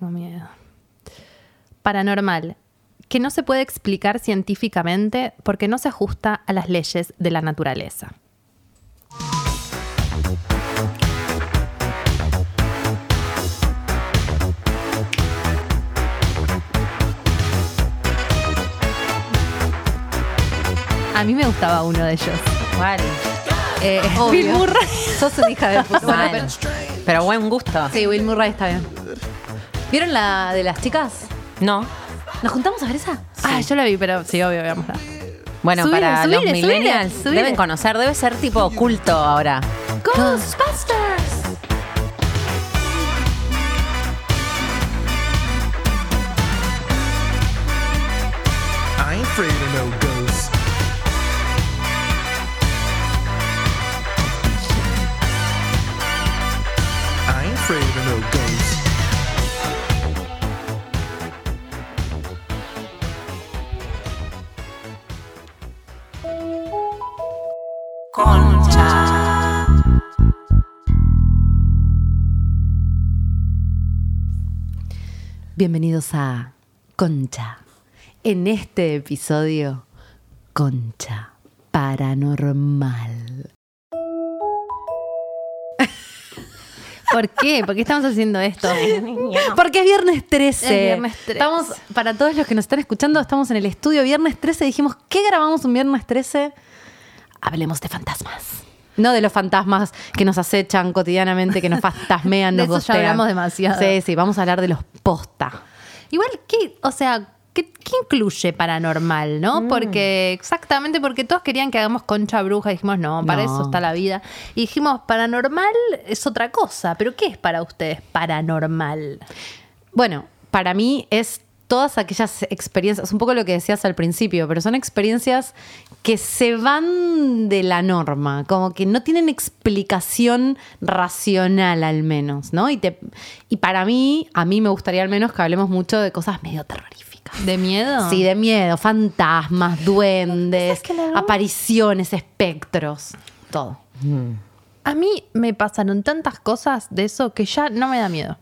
Tengo miedo. Paranormal, que no se puede explicar científicamente porque no se ajusta a las leyes de la naturaleza. A mí me gustaba uno de ellos. ¿Cuál? Will Murray. Sos una hija de puta. Bueno, pero buen gusto. Sí, Will Murray está bien. ¿Vieron la de las chicas? No. ¿Nos juntamos a ver esa? Sí. Ah, yo la vi, pero sí, obvio, veámosla. Bueno, subile, para subile, los millennials subile. Deben conocer, debe ser tipo culto ahora. Ghostbusters. I ain't afraid of no ghosts. I ain't afraid of no ghosts. Concha. Bienvenidos a Concha. En este episodio, Concha Paranormal. ¿Por qué? ¿Por qué estamos haciendo esto? Porque es viernes 13. Es viernes 13. Estamos, para todos los que nos están escuchando, estamos en el estudio viernes 13. Dijimos, ¿qué grabamos un viernes 13? Hablemos de fantasmas. No de los fantasmas que nos acechan cotidianamente, que nos fantasmean, nos gostean. De eso ya hablamos demasiado. Sí, sí, vamos a hablar de los posta. Igual, ¿qué, o sea, ¿qué incluye paranormal, no? Porque, exactamente, porque todos querían que hagamos concha bruja. Y dijimos, no, para eso está la vida. Y dijimos, paranormal es otra cosa. ¿Pero qué es para ustedes paranormal? Bueno, para mí es todas aquellas experiencias, un poco lo que decías al principio, pero son experiencias que se van de la norma, como que no tienen explicación racional al menos, ¿no? Y para mí, a mí me gustaría al menos que hablemos mucho de cosas medio terroríficas. ¿De miedo? Sí, de miedo, fantasmas, duendes, apariciones, espectros, todo. A mí me pasaron tantas cosas de eso que ya no me da miedo.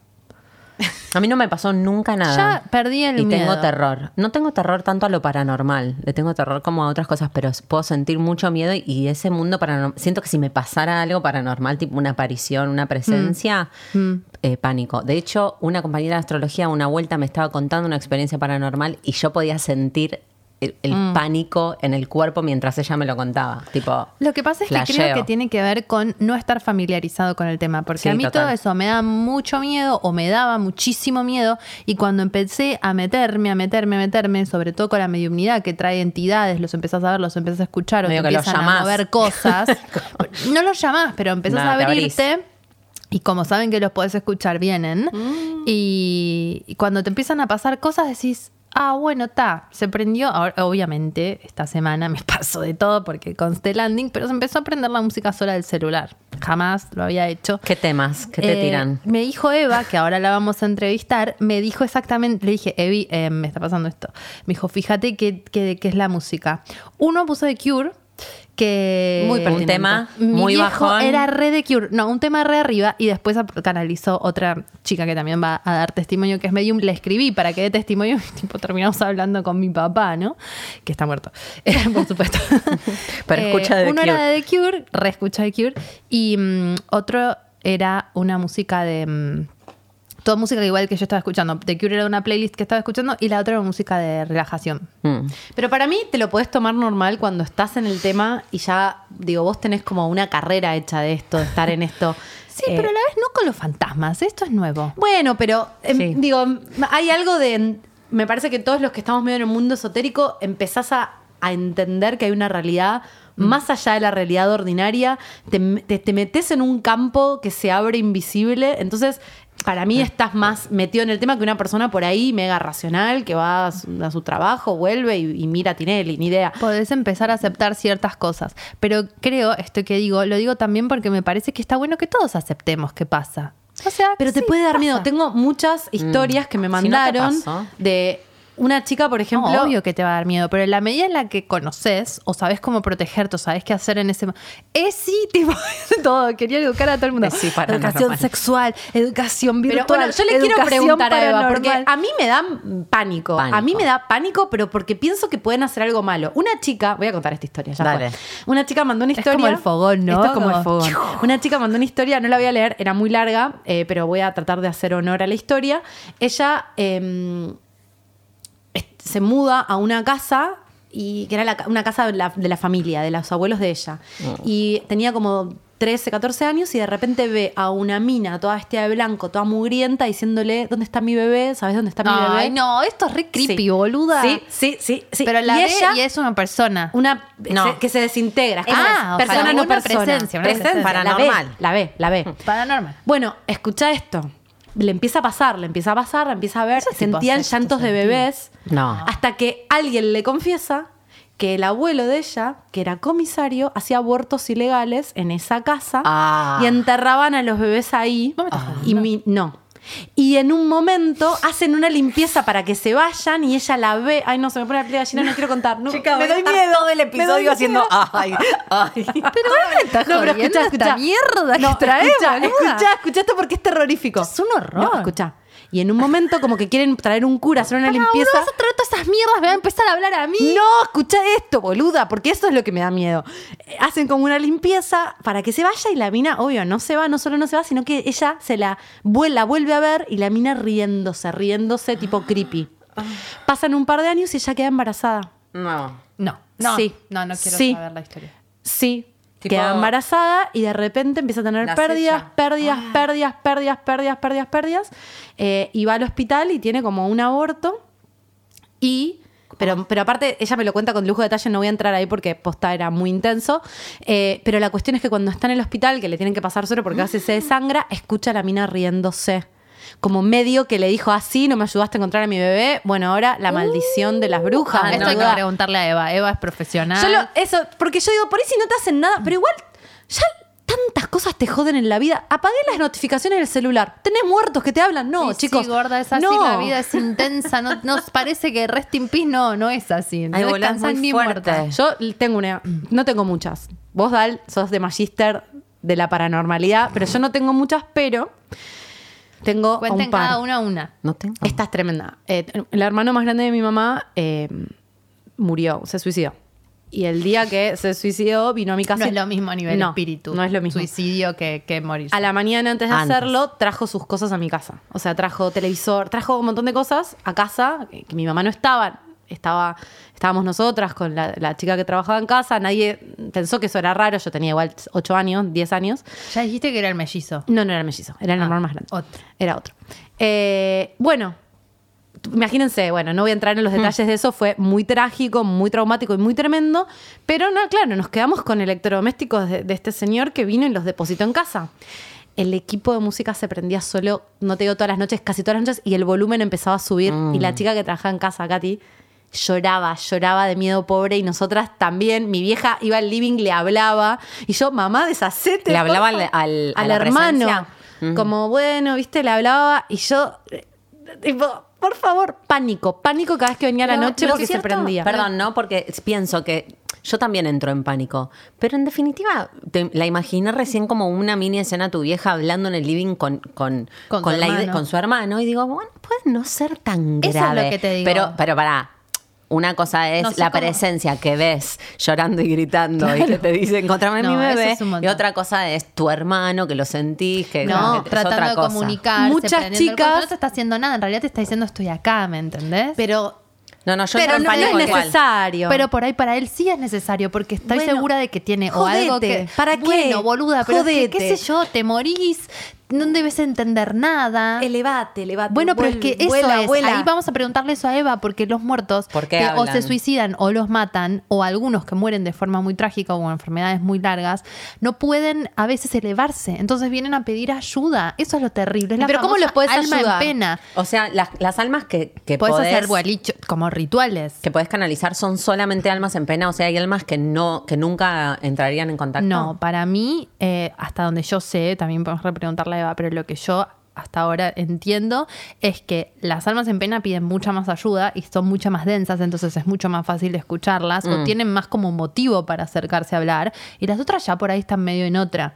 A mí no me pasó nunca nada. Ya perdí el miedo. Y tengo terror. No tengo terror tanto a lo paranormal. Le tengo terror como a otras cosas, pero puedo sentir mucho miedo y ese mundo paranormal. Siento que si me pasara algo paranormal, tipo una aparición, una presencia, pánico. De hecho, una compañera de astrología una vuelta me estaba contando una experiencia paranormal y yo podía sentir el pánico en el cuerpo mientras ella me lo contaba. Tipo, lo que pasa es flasheo. Que creo que tiene que ver con no estar familiarizado con el tema, porque sí, a mí total. Todo eso me da mucho miedo o me daba muchísimo miedo, y cuando empecé a meterme, sobre todo con la mediumnidad que trae entidades, los empezás a ver, los empezás a escuchar, o te empiezan a mover cosas. No los llamás, pero empezás a abrirte. Y como saben que los podés escuchar, vienen. Y cuando te empiezan a pasar cosas decís, ah, bueno, está, se prendió. Ahora, obviamente, esta semana me pasó de todo porque Constelanding, pero se empezó a prender la música sola del celular. Jamás lo había hecho. ¿Qué temas? ¿Qué te tiran? Me dijo Eva, que ahora la vamos a entrevistar, me dijo exactamente, le dije, Evi, me está pasando esto. Me dijo, fíjate qué es la música. Uno puso de Cure, que muy un tema muy bajón. Era re de Cure, no, un tema re arriba, y después canalizó otra chica que también va a dar testimonio, que es medium. Le escribí para que dé testimonio y tipo terminamos hablando con mi papá, ¿no? Que está muerto, por supuesto. Pero escucha de uno Cure. Uno era de Cure, re escucha de Cure, y otro era una música de... toda música igual que yo estaba escuchando. The Cure era una playlist que estaba escuchando y la otra era música de relajación. Pero para mí te lo podés tomar normal cuando estás en el tema y ya, digo, vos tenés como una carrera hecha de esto, de estar en esto. Sí, pero a la vez no con los fantasmas. Esto es nuevo. Bueno, pero sí. Digo, hay algo de... Me parece que todos los que estamos medio en el mundo esotérico empezás a entender que hay una realidad... Más allá de la realidad ordinaria, te metes en un campo que se abre invisible. Entonces, para mí estás más metido en el tema que una persona por ahí mega racional que va a su trabajo, vuelve y mira a Tinelli, ni idea. Podés empezar a aceptar ciertas cosas. Pero creo, esto que digo, lo digo también porque me parece que está bueno que todos aceptemos qué pasa. O sea, pero te puede dar miedo. Tengo muchas historias que me mandaron de... una chica, por ejemplo... No, obvio que te va a dar miedo, pero en la medida en la que conoces o sabes cómo protegerte o sabes qué hacer en ese... sí, tipo, todo. Quería educar a todo el mundo. Sí, educación sexual, educación virtual, pero bueno, yo le quiero preguntar a Eva, porque a mí me da pánico. A mí me da pánico, pero porque pienso que pueden hacer algo malo. Una chica... Voy a contar esta historia, ya. Dale. Una chica mandó una historia... Es como el fogón, ¿no? Esto es como el fogón. Una chica mandó una historia, no la voy a leer, era muy larga, pero voy a tratar de hacer honor a la historia. Ella... se muda a una casa, y que era una casa de la familia, de los abuelos de ella. Y tenía como 13, 14 años y de repente ve a una mina toda vestida de blanco, toda mugrienta, diciéndole, ¿dónde está mi bebé? ¿Sabes dónde está mi bebé? Ay, no, esto es re creepy, boluda. Sí. Pero la ve y es una persona. Que se desintegra. Persona, no persona. Presencia. Paranormal. La ve. Paranormal. Bueno, escuchá esto. Le empieza a pasar, la empieza a ver. Sentían llantos de bebés. No. Hasta que alguien le confiesa que el abuelo de ella, que era comisario, hacía abortos ilegales en esa casa y enterraban a los bebés ahí. Y en un momento hacen una limpieza para que se vayan y ella la ve. Ay, no, se me pone la piel de gallina, no quiero contar. No. Chica, me doy miedo del episodio haciendo... Ay. Pero escuchá. Mierda que traemos. Escuchá esto porque es terrorífico. Es un horror. No, escuchá. Y en un momento como que quieren traer un cura, hacer una limpieza. No vas a traer todas esas mierdas, me va a empezar a hablar a mí. No, escuchá esto, boluda, porque eso es lo que me da miedo. Hacen como una limpieza para que se vaya y la mina, obvio, no se va, no solo no se va, sino que ella se la vuelve a ver y la mina riéndose tipo creepy. Pasan un par de años y ella queda embarazada. No. Sí. No quiero saber la historia. Sí. Tipo, queda embarazada y de repente empieza a tener pérdidas. Y va al hospital y tiene como un aborto. Pero aparte, ella me lo cuenta con lujo de detalle, no voy a entrar ahí porque posta era muy intenso. Pero la cuestión es que cuando está en el hospital, que le tienen que pasar suero porque casi se desangra, escucha a la mina riéndose. Como medio que le dijo así, no me ayudaste a encontrar a mi bebé. Bueno, ahora la maldición de las brujas. Esto hay que preguntarle a Eva. Eva es profesional. Porque yo digo, por ahí si no te hacen nada, pero igual ya tantas cosas te joden en la vida. Apagué las notificaciones del celular. ¿Tenés muertos que te hablan? No, sí, chicos. Sí, gorda, es así, la vida es intensa. No, nos parece que rest in peace no es así. No descansan ni muertas. Yo tengo no tengo muchas. Vos, Dal, sos de magíster de la paranormalidad, pero yo no tengo muchas, pero... Tengo Cuenten un par. Cada una a una. No tengo. Esta es tremenda. El hermano más grande de mi mamá murió, se suicidó. Y el día que se suicidó vino a mi casa. No es lo mismo a nivel espíritu. No es lo mismo. Suicidio que morir. A la mañana antes de hacerlo trajo sus cosas a mi casa. O sea, trajo televisor, trajo un montón de cosas a casa que mi mamá no estaba. Estábamos nosotras con la chica que trabajaba en casa. Nadie pensó que eso era raro. Yo tenía igual 8 años, 10 años. ¿Ya dijiste que era el mellizo? No era el mellizo. Era el hermano más grande. Era otro. Bueno, imagínense. Bueno, no voy a entrar en los detalles de eso. Fue muy trágico, muy traumático y muy tremendo. Pero, nos quedamos con electrodomésticos de este señor que vino y los depositó en casa. El equipo de música se prendía solo, no te digo todas las noches, casi todas las noches. Y el volumen empezaba a subir. Y la chica que trabajaba en casa, Katy... Lloraba de miedo, pobre, y nosotras también. Mi vieja iba al living, le hablaba, y yo, mamá, deshacete. Le hablaba al hermano. Como, bueno, viste, le hablaba, y yo, tipo, por favor, pánico cada vez que venía la noche porque se prendía. Perdón, ¿no? Porque pienso que yo también entro en pánico. Pero en definitiva, la imaginé recién como una mini escena a tu vieja hablando en el living con su hermano, y digo, bueno, puede no ser tan grave. Eso es lo que te digo. Pero pará. Una cosa es presencia que ves llorando y gritando y que te dice encontrame mi bebé. Y otra cosa es tu hermano que lo sentís, que tratando de comunicarse. Muchas chicas. No te está haciendo nada, en realidad te está diciendo estoy acá, ¿me entendés? Pero... No es necesario. Igual. Pero por ahí para él sí es necesario, porque estoy segura de que tiene jodete, o algo que... ¿Para qué? Bueno, boluda, pero qué sé yo, te morís, no debes entender nada. Elevate. Bueno, pero es que eso es. Ahí vamos a preguntarle eso a Eva, porque los muertos o se suicidan o los matan, o algunos que mueren de forma muy trágica o con enfermedades muy largas, no pueden a veces elevarse. Entonces vienen a pedir ayuda. Eso es lo terrible. Es la pero ¿cómo los podés ayudar? En pena. O sea, las almas que podés hacer gualicho, como rituales. Que podés canalizar son solamente almas en pena. O sea, hay almas que nunca entrarían en contacto. No, para mí, hasta donde yo sé, también podemos repreguntarle a Eva, pero lo que yo hasta ahora entiendo, es que las almas en pena piden mucha más ayuda y son mucho más densas, entonces es mucho más fácil escucharlas o tienen más como motivo para acercarse a hablar, y las otras ya por ahí están medio en otra.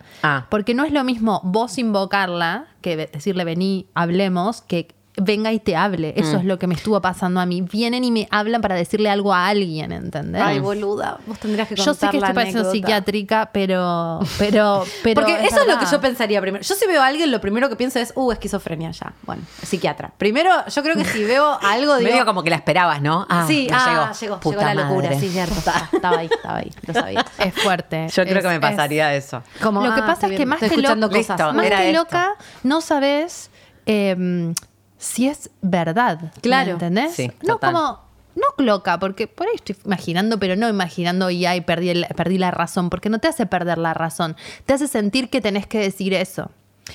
Porque no es lo mismo vos invocarla que decirle vení, hablemos, que venga y te hable. Eso es lo que me estuvo pasando a mí. Vienen y me hablan para decirle algo a alguien, ¿entendés? Ay, boluda, vos tendrías que contar la anécdota. Yo sé que estoy pareciendo psiquiátrica, pero porque es eso verdad. Es lo que yo pensaría primero. Yo si veo a alguien, lo primero que pienso es, esquizofrenia ya. Bueno, psiquiatra. Primero, yo creo que si veo algo, digo... Medio como que la esperabas, ¿no? Sí, llegó. Puta llegó la locura, madre. Sí, cierto. Estaba ahí, lo sabía. Es fuerte. Yo creo que me pasaría eso. Como, lo que pasa es que más que loca, no sabés... si es verdad, claro, ¿me entendés? Sí, no como... No loca, porque por ahí estoy imaginando, pero no imaginando y ahí perdí la razón, porque no te hace perder la razón. Te hace sentir que tenés que decir eso.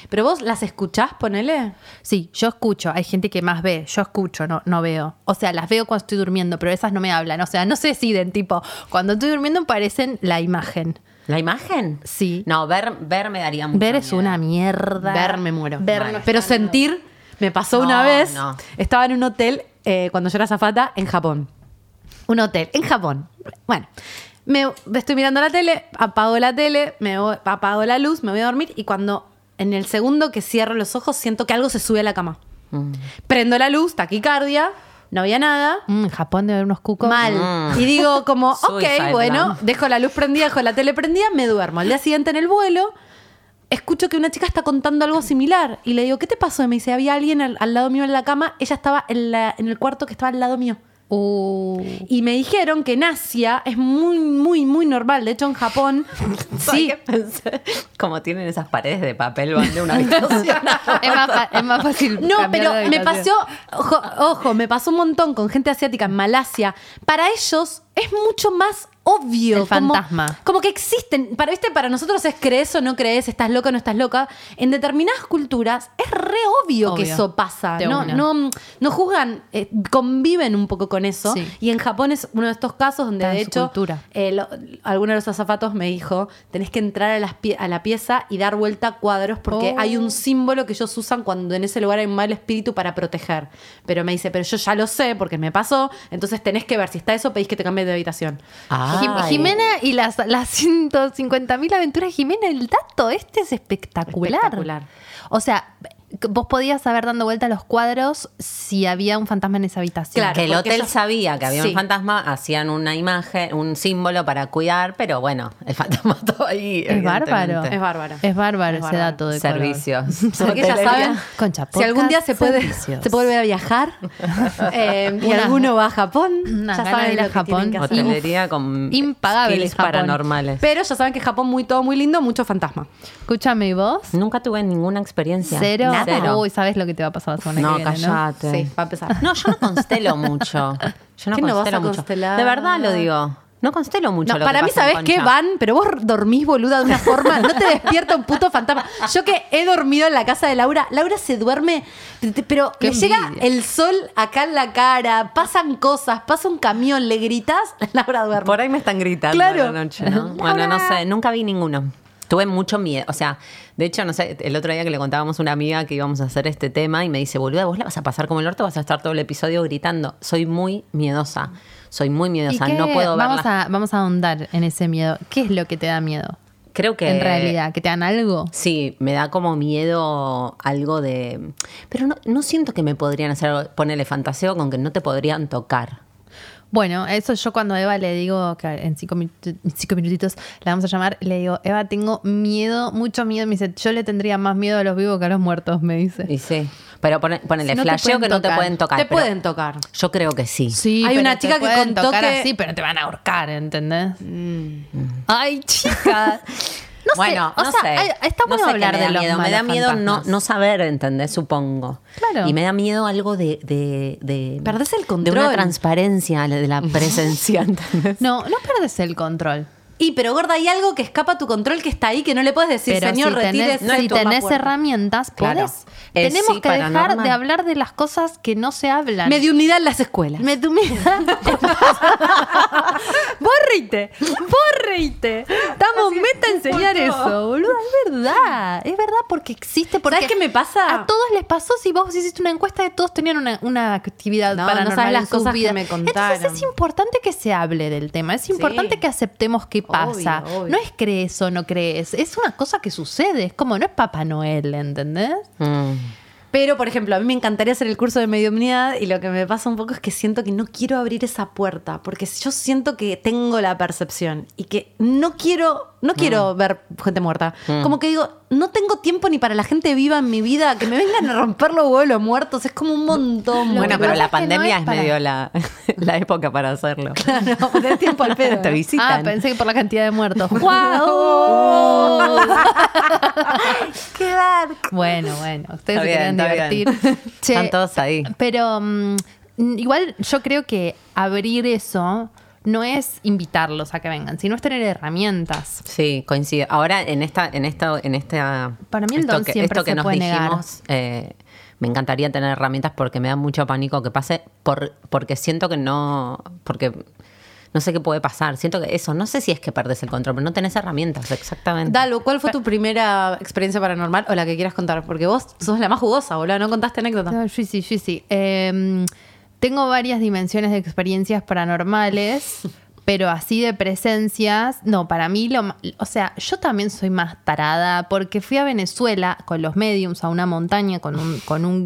¿Pero vos las escuchás, ponele? Sí, yo escucho. Hay gente que más ve. Yo escucho, no veo. O sea, las veo cuando estoy durmiendo, pero esas no me hablan. O sea, no se deciden, tipo... Cuando estoy durmiendo parecen la imagen. ¿La imagen? Sí. No, ver me daría mucho miedo. Ver es una mierda. Ver me muero. Pero sentir... Me pasó una vez, estaba en un hotel cuando yo era azafata en Japón. Un hotel en Japón. Bueno, me estoy mirando la tele, apago la tele, apago la luz, me voy a dormir y cuando en el segundo que cierro los ojos siento que algo se sube a la cama. Prendo la luz, taquicardia, no había nada. En Japón debe haber unos cucos. Mal. Y digo como, bueno, dejo la luz prendida, dejo la tele prendida, me duermo. Al día siguiente en el vuelo... Escucho que una chica está contando algo similar y le digo, ¿qué te pasó? Y me dice, había alguien al lado mío en la cama, ella estaba en el cuarto que estaba al lado mío. Y me dijeron que en Asia es muy, muy, muy normal. De hecho, en Japón... sí. Como tienen esas paredes de papel, van de una habitación. Es más fácil. No, pero me pasó... Ojo, me pasó un montón con gente asiática en Malasia. Para ellos es mucho más... Obvio. El fantasma. Como que existen. Para nosotros es crees o no crees, estás loca o no estás loca. En determinadas culturas es re obvio. Que eso pasa. No juzgan, conviven un poco con eso. Sí. Y en Japón es uno de estos casos donde de hecho alguno de los azafatos me dijo, tenés que entrar a la pieza y dar vuelta a cuadros porque hay un símbolo que ellos usan cuando en ese lugar hay un mal espíritu para proteger. Pero me dice, pero yo ya lo sé porque me pasó, entonces tenés que ver si está eso, pedís que te cambies de habitación. Jimena y las 150.000 aventuras de Jimena, el dato este es espectacular. O sea, vos podías saber dando vuelta a los cuadros si había un fantasma en esa habitación. Claro, que el hotel sabía que había un fantasma, hacían una imagen, un símbolo para cuidar, pero bueno, el fantasma todo ahí. Es bárbaro ese dato de servicios. Porque ya saben, Concha, podcast, si algún día se puede volver a viajar y alguno va a Japón, ya saben ir a Japón. Hotelería con impagables paranormales. Pero ya saben que Japón todo muy lindo, mucho fantasma. Escúchame, ¿y vos? Nunca tuve ninguna experiencia. ¿Cero? Uy, ¿sabes lo que te va a pasar la semana que viene? Callate. ¿No? Sí, va a empezar. No, yo no constelo mucho. De verdad lo digo. No constelo mucho. No, para mí, ¿sabes qué, Van? Pero vos dormís, boluda, de una forma. No te despierta un puto fantasma. Yo que he dormido en la casa de Laura. Laura se duerme, pero le llega el sol acá en la cara. Pasan cosas, pasa un camión, le gritas, Laura duerme. Por ahí me están gritando a la noche, ¿no? Bueno, no sé, nunca vi ninguno. Tuve mucho miedo, o sea, de hecho, no sé, el otro día que le contábamos a una amiga que íbamos a hacer este tema y me dice, boluda, vos la vas a pasar como el orto, vas a estar todo el episodio gritando. Soy muy miedosa, no puedo verla. Vamos a ahondar en ese miedo. ¿Qué es lo que te da miedo? Creo que... En realidad, ¿que te dan algo? Sí, me da como miedo algo de... Pero no siento que me podrían hacer algo, ponerle fantaseo con que no te podrían tocar. Bueno, eso yo cuando a Eva le digo que en 5 minutitos la vamos a llamar, le digo, Eva, tengo miedo, mucho miedo. Me dice, yo le tendría más miedo a los vivos que a los muertos, me dice. Y sí. Pero ponele, si no flasheo que no te pueden tocar. Te pueden tocar. Yo creo que sí. Sí, hay una chica que contó tocar que... así, pero te van a ahorcar, ¿entendés? Ay, chica. No sé. Está bueno hablar de los miedos. Me da miedo no saber, ¿entendés? Supongo. Claro. Y me da miedo algo de perdés el control. De una transparencia de la presencia, ¿entendés? No perdés el control. Y pero gorda, hay algo que escapa a tu control, que está ahí, que no le puedes decir, pero señor, si retírese. No, si tenés herramientas, claro, podés. Tenemos sí, que dejar normal de hablar de las cosas que no se hablan. Mediunidad en las escuelas. Mediunidad. Vos reíte. Estamos meta a enseñar eso, boludo. Es verdad, porque existe. Porque ¿sabes qué me pasa? A todos les pasó. Si vos hiciste una encuesta, de todos tenían una actividad paranormal, no sabes las cosas que me contaron. Entonces es importante que se hable del tema. Es importante que aceptemos que pasa. Obvio. No es crees o no crees, es una cosa que sucede, es como, no es Papá Noel, ¿entendés? Mm. Pero, por ejemplo, a mí me encantaría hacer el curso de mediumnidad, y lo que me pasa un poco es que siento que no quiero abrir esa puerta, porque yo siento que tengo la percepción y que no quiero ver gente muerta. Mm. Como que digo, no tengo tiempo ni para la gente viva en mi vida, que me vengan a romper los huevos los muertos, es como un montón. Bueno, pero la pandemia es medio la época para hacerlo. Claro, tenés tiempo al pedo. Te visitan. Ah, pensé que por la cantidad de muertos. ¡Wow! ¡Qué dark! Bueno, ustedes se quieren divertir. Che, están todos ahí. Pero igual yo creo que abrir eso no es invitarlos a que vengan, sino es tener herramientas. Sí, coincido. Ahora en esta para mí el don siempre se puede negar. Esto que nos dijimos, me encantaría tener herramientas, porque me da mucho pánico que pase, porque siento que no, porque no sé qué puede pasar. Siento que eso, no sé si es que perdés el control, pero no tenés herramientas, exactamente. Dalo, ¿cuál fue tu primera experiencia paranormal o la que quieras contar? Porque vos sos la más jugosa, boludo, no contaste anécdota. No, sí. Tengo varias dimensiones de experiencias paranormales, pero así de presencias. No, para mí, o sea, yo también soy más tarada, porque fui a Venezuela con los mediums a una montaña con un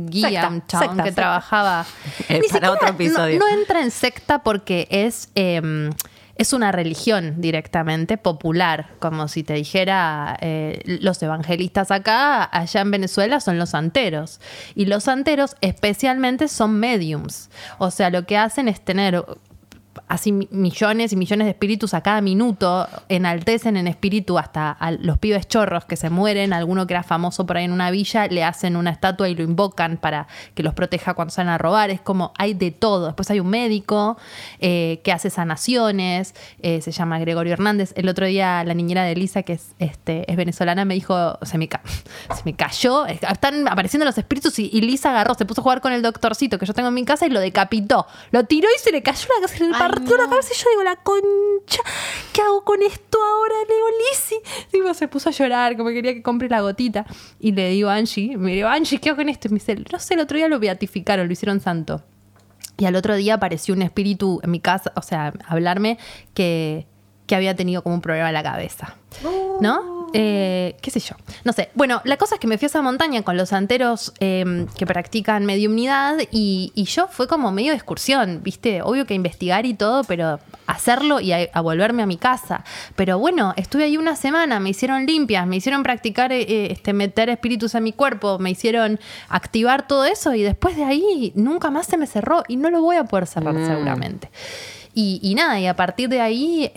guía, un chabón que trabajaba. Ni para siquiera, otro episodio. No entra en secta porque es una religión directamente popular, como si te dijera los evangelistas acá, allá en Venezuela son los santeros. Y los santeros especialmente son mediums. O sea, lo que hacen es tener así millones y millones de espíritus a cada minuto, enaltecen en espíritu hasta a los pibes chorros que se mueren, alguno que era famoso por ahí en una villa, le hacen una estatua y lo invocan para que los proteja cuando salen a robar. Es como, hay de todo. Después hay un médico que hace sanaciones, se llama Gregorio Hernández. El otro día la niñera de Lisa, que es venezolana, me dijo, se me cayó, están apareciendo los espíritus, y Lisa agarró, se puso a jugar con el doctorcito que yo tengo en mi casa y lo decapitó, lo tiró y se le cayó la casa en el partió la cabeza, y yo digo, la concha, ¿qué hago con esto ahora, Leo Lisi? Digo, se puso a llorar, como quería que compre la gotita. Y le digo a Angie, ¿qué hago con esto? Y me dice, no sé, el otro día lo beatificaron, lo hicieron santo. Y al otro día apareció un espíritu en mi casa, o sea, hablarme que había tenido como un problema en la cabeza, ¿no? Qué sé yo, no sé. Bueno, la cosa es que me fui a esa montaña con los santeros que practican mediumnidad, y yo fue como medio de excursión, ¿viste? Obvio que investigar y todo, pero hacerlo y a volverme a mi casa. Pero bueno, estuve ahí una semana, me hicieron limpias, me hicieron practicar, meter espíritus en mi cuerpo, me hicieron activar todo eso, y después de ahí nunca más se me cerró, y no lo voy a poder cerrar seguramente. Y nada, y a partir de ahí,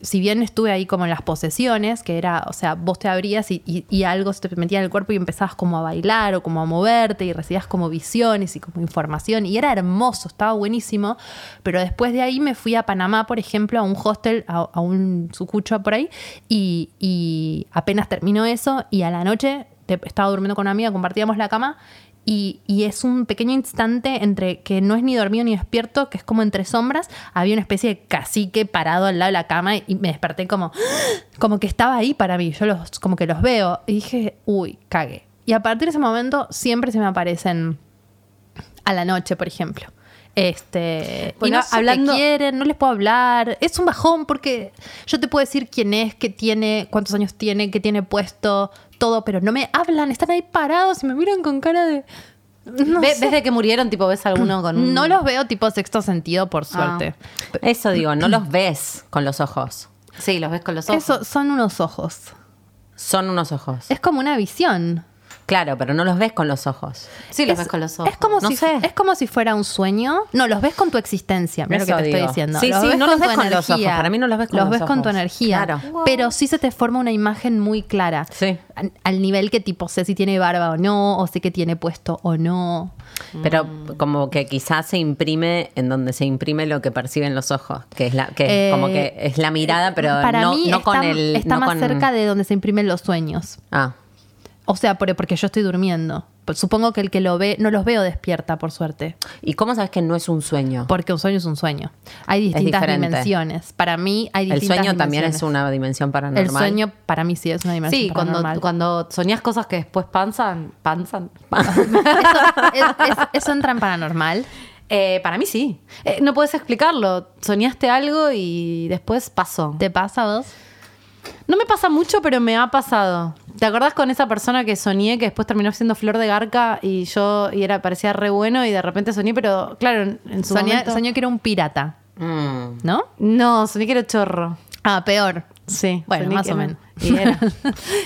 si bien estuve ahí como en las posesiones, que era, o sea, vos te abrías y algo se te metía en el cuerpo y empezabas como a bailar o como a moverte y recibías como visiones y como información, y era hermoso, estaba buenísimo. Pero después de ahí me fui a Panamá, por ejemplo, a un hostel, a un sucucho por ahí, y apenas terminó eso, y a la noche estaba durmiendo con una amiga, compartíamos la cama. Y es un pequeño instante entre que no es ni dormido ni despierto, que es como entre sombras. Había una especie de cacique parado al lado de la cama, y me desperté como que estaba ahí para mí. Yo como que los veo y dije, uy, cagué. Y a partir de ese momento siempre se me aparecen a la noche, por ejemplo. Bueno, y no sé hablando, qué quieren, no les puedo hablar. Es un bajón porque yo te puedo decir quién es, qué tiene, cuántos años tiene, qué tiene puesto, todo, pero no me hablan, están ahí parados y me miran con cara de... No sé. ¿Ves de que murieron? Tipo, ¿ves alguno con un... No los veo tipo Sexto Sentido, por suerte. Ah. Eso digo, no los ves con los ojos. Sí, los ves con los ojos. Eso, son unos ojos. Es como una visión. Claro, pero no los ves con los ojos. Sí, los ves con los ojos. Es como, no si, sé. Es como si fuera un sueño. No, los ves con tu existencia. Mira lo que te estoy diciendo. Sí, sí, no los ves con los ojos. Para mí no los ves con los ojos. Los ves con tu energía. Claro. Wow. Pero sí se te forma una imagen muy clara. Sí. Al nivel que tipo sé si tiene barba o no, o sé que tiene puesto o no. Pero como que quizás se imprime en donde se imprime lo que perciben los ojos, que es la que como que es la mirada, pero para no, mí no está, con el... Está no más con... cerca de donde se imprimen los sueños. Ah. O sea, porque yo estoy durmiendo. Supongo que el que lo ve, no los veo despierta, por suerte. ¿Y cómo sabes que no es un sueño? Porque un sueño es un sueño. Hay distintas dimensiones. Para mí hay distintas dimensiones. El sueño también es una dimensión paranormal. El sueño para mí sí es una dimensión paranormal. Sí, cuando soñás cosas que después panzan. ¿Eso entra en paranormal? Para mí sí. No podés explicarlo. Soñaste algo y después pasó. ¿Te pasa a vos? No me pasa mucho, pero me ha pasado. ¿Te acordás con esa persona que soñé que después terminó siendo Flor de Garca y parecía re bueno y de repente soñé, pero claro, en su momento... Soñé que era un pirata, ¿no? No, soñé que era chorro. Ah, peor. Sí. Bueno, más o menos.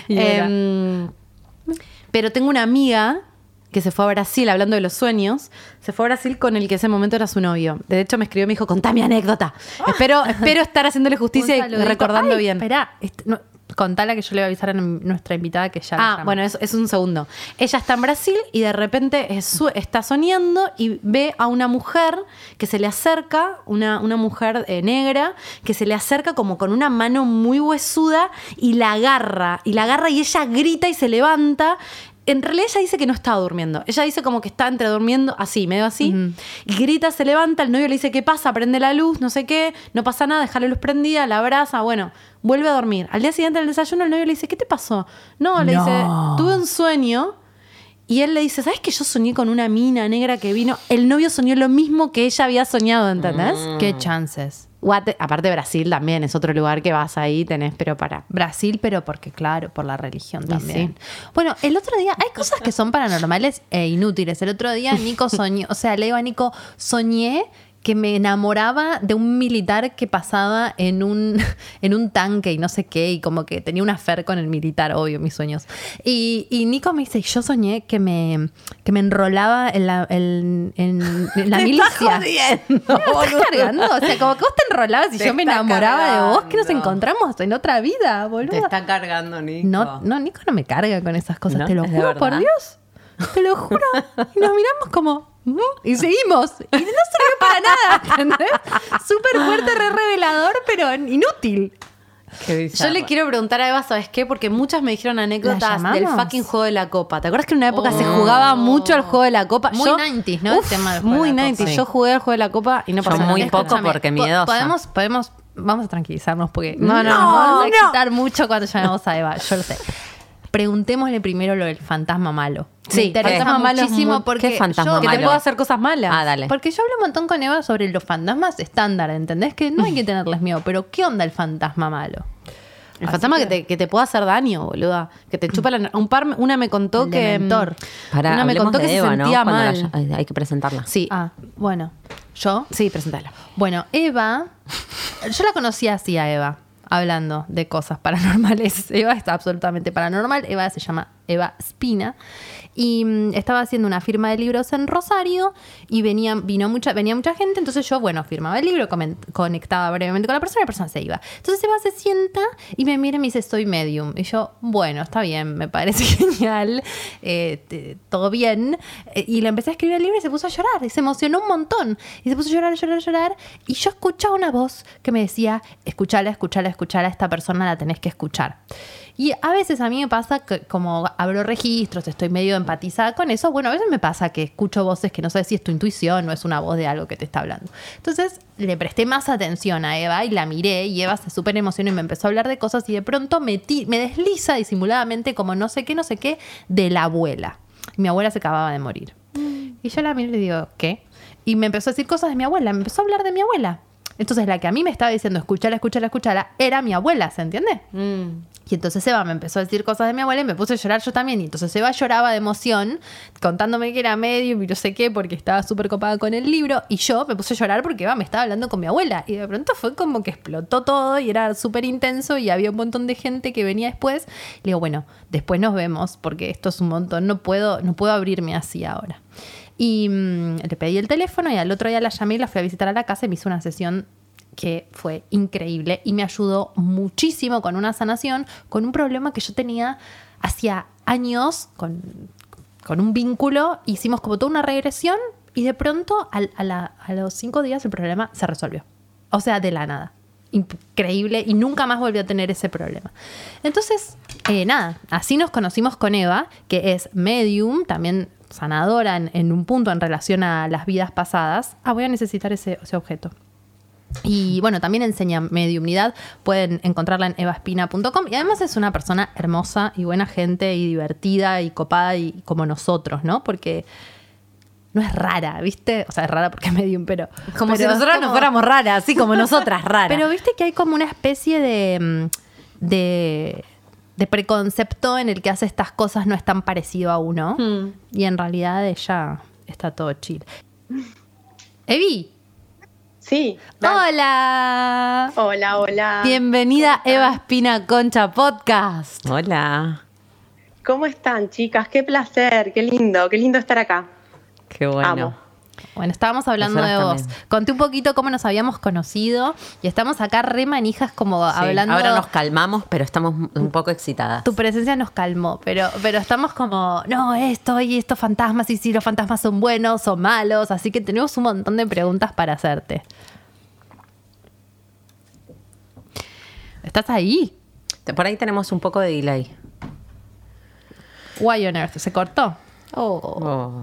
Y era. Pero tengo una amiga que se fue a Brasil, hablando de los sueños, se fue a Brasil con el que ese momento era su novio. De hecho, me escribió y me dijo, contá mi anécdota. ¡Oh! Espero estar haciéndole justicia y recordando bien. Esperá, no, contala que yo le voy a avisar a nuestra invitada que ya... Ah, bueno, es un segundo. Ella está en Brasil y de repente está soñando y ve a una mujer que se le acerca, una mujer negra, que se le acerca como con una mano muy huesuda y la agarra y ella grita y se levanta. En realidad ella dice que no estaba durmiendo. Ella dice como que está entre durmiendo, así, medio así. Uh-huh. Y grita, se levanta, el novio le dice, ¿qué pasa? Prende la luz, no sé qué. No pasa nada, deja la luz prendida, la abraza. Bueno, vuelve a dormir. Al día siguiente, en el desayuno, el novio le dice, ¿qué te pasó? No, le dice, tuve un sueño. Y él le dice, ¿sabes que yo soñé con una mina negra que vino? El novio soñó lo mismo que ella había soñado, ¿entendés? Qué chances. Aparte Brasil también es otro lugar que vas ahí, tenés pero para... Brasil, pero porque claro, por la religión también. Sí. Bueno, el otro día, hay cosas que son paranormales e inútiles. El otro día Nico soñó, o sea, le digo a Nico, soñé que me enamoraba de un militar que pasaba en un tanque y no sé qué, y como que tenía un affair con el militar, obvio, mis sueños. Y Nico me dice, yo soñé que me enrolaba en la milicia. ¿Me estás cargando? O sea, como que vos te enrolabas y yo me enamoraba de vos, que nos encontramos en otra vida, boludo. Te está cargando, Nico. No, Nico no me carga con esas cosas, no, te lo juro, por Dios. Te lo juro. Y nos miramos como... Y seguimos. Y no sirvió para nada, ¿entendés? Súper fuerte, re revelador, pero inútil. Yo le quiero preguntar a Eva, ¿sabes qué? Porque muchas me dijeron anécdotas del fucking juego de la copa. ¿Te acuerdas que en una época se jugaba mucho al juego de la copa? Muy 90s, ¿no? El tema del juego muy 90s. Sí. Yo jugué al juego de la copa y no pasó nada. Muy poco porque miedosa. Podemos, vamos a tranquilizarnos porque no vamos a excitar mucho cuando llamemos a Eva. Yo lo sé. Preguntémosle primero lo del fantasma malo. Sí, fantasma malo muchísimo porque ¿qué fantasma malo? Que te puedo hacer cosas malas. Ah, dale. Porque yo hablo un montón con Eva sobre los fantasmas estándar, ¿entendés? Que no hay que tenerles miedo, pero ¿qué onda el fantasma malo? El fantasma que te puede hacer daño, boluda. Que te chupa la... Una me contó que... Una me contó que Eva, se sentía mal. Hay que presentarla. Sí. Ah, bueno. ¿Yo? Sí, presentala. Bueno, Eva... Yo la conocía así a Eva. Hablando de cosas paranormales. Eva está absolutamente paranormal. Eva se llama Eva Spina. Y estaba haciendo una firma de libros en Rosario y venía mucha gente. Entonces yo, bueno, firmaba el libro, conectaba brevemente con la persona y la persona se iba. Entonces Eva se sienta y me mira y me dice, soy medium. Y yo, bueno, está bien, me parece genial. Todo bien. Y le empecé a escribir el libro y se puso a llorar. Y se emocionó un montón. Y se puso a llorar. Y yo escuchaba una voz que me decía, escuchala, esta persona la tenés que escuchar. Y a veces a mí me pasa que, como abro registros, estoy medio empatizada con eso. Bueno, a veces me pasa que escucho voces que no sé si es tu intuición o es una voz de algo que te está hablando. Entonces le presté más atención a Eva y la miré. Y Eva se súper emocionó y me empezó a hablar de cosas. Y de pronto me desliza disimuladamente como no sé qué de la abuela. Mi abuela se acababa de morir. Y yo la miré y le digo, ¿qué? Y me empezó a decir cosas de mi abuela. Me empezó a hablar de mi abuela. Entonces la que a mí me estaba diciendo escúchala, era mi abuela, ¿se entiende? Y entonces Eva me empezó a decir cosas de mi abuela y me puse a llorar yo también. Y entonces Eva lloraba de emoción, contándome que era medium y no sé qué, porque estaba súper copada con el libro. Y yo me puse a llorar porque Eva me estaba hablando con mi abuela. Y de pronto fue como que explotó todo y era súper intenso y había un montón de gente que venía después. Le digo, bueno, después nos vemos porque esto es un montón. No puedo abrirme así ahora. Y le pedí el teléfono y al otro día la llamé y la fui a visitar a la casa y me hizo una sesión que fue increíble y me ayudó muchísimo con una sanación, con un problema que yo tenía hacía años, con un vínculo. Hicimos como toda una regresión y de pronto a los 5 días el problema se resolvió. O sea, de la nada. Increíble, y nunca más volví a tener ese problema. Entonces, así nos conocimos con Eva, que es medium, también sanadora en un punto en relación a las vidas pasadas. Voy a necesitar ese objeto. Y bueno, también enseña mediumnidad. Pueden encontrarla en evaspina.com. Y además es una persona hermosa y buena gente y divertida y copada y como nosotros, ¿no? Porque no es rara, ¿viste? O sea, es rara porque es medium, pero... Como si nosotras no fuéramos raras, así como nosotras raras. Pero viste que hay como una especie de preconcepto en el que hace estas cosas no es tan parecido a uno. Y en realidad ella está todo chill. ¡Evi! Sí. Dale. ¡Hola! Hola, hola. Bienvenida Eva Spina Concha Podcast. Hola. ¿Cómo están, chicas? ¡Qué placer! Qué lindo estar acá! Qué bueno. Amo. Bueno, estábamos hablando nosotras de vos. También. Conté un poquito cómo nos habíamos conocido y estamos acá re manijas como hablando. Ahora nos calmamos, pero estamos un poco excitadas. Tu presencia nos calmó, pero estamos como, no, esto y estos fantasmas, y si los fantasmas son buenos o malos, así que tenemos un montón de preguntas para hacerte. ¿Estás ahí? Por ahí tenemos un poco de delay. Why on earth, ¿se cortó? Oh.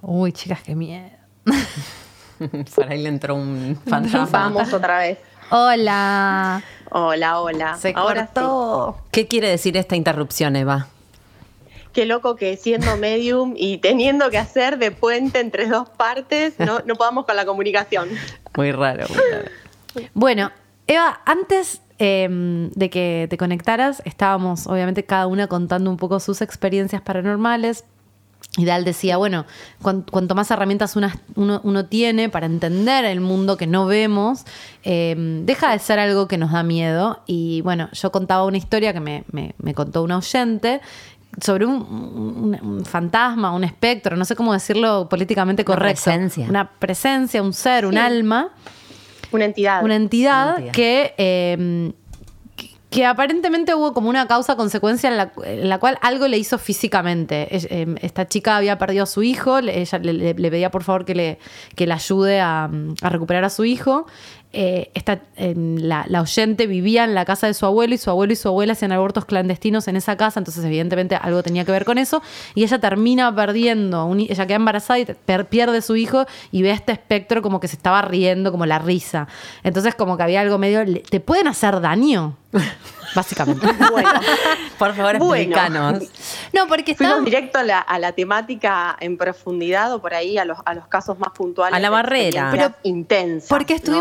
Uy, chicas, qué miedo. Por ahí le entró un fantasma. Vamos otra vez. Hola. Se cortó. Sí. ¿Qué quiere decir esta interrupción, Eva? Qué loco que siendo medium y teniendo que hacer de puente entre dos partes, no podamos con la comunicación. Muy raro. Bueno, Eva, antes de que te conectaras, estábamos obviamente cada una contando un poco sus experiencias paranormales. Y Dal decía, bueno, cuanto más herramientas uno tiene para entender el mundo que no vemos, deja de ser algo que nos da miedo. Y bueno, yo contaba una historia que me contó un oyente sobre un fantasma, un espectro, no sé cómo decirlo políticamente correcto. Una presencia, un ser, sí. Un alma. Una entidad. Que aparentemente hubo como una causa-consecuencia en la cual algo le hizo físicamente. Esta chica había perdido a su hijo, ella le pedía por favor que le ayude a recuperar a su hijo. La oyente vivía en la casa de su abuelo y su abuelo y su abuela hacían abortos clandestinos en esa casa, entonces evidentemente algo tenía que ver con eso. Y ella termina perdiendo, ella queda embarazada y pierde su hijo y ve a este espectro como que se estaba riendo, como la risa. Entonces como que había algo medio, te pueden hacer daño, básicamente. Bueno. Por favor, explícanos. No, porque fuimos directo a la temática en profundidad o por ahí a los casos más puntuales. A la barrera. Pero intensa. Porque estuvimos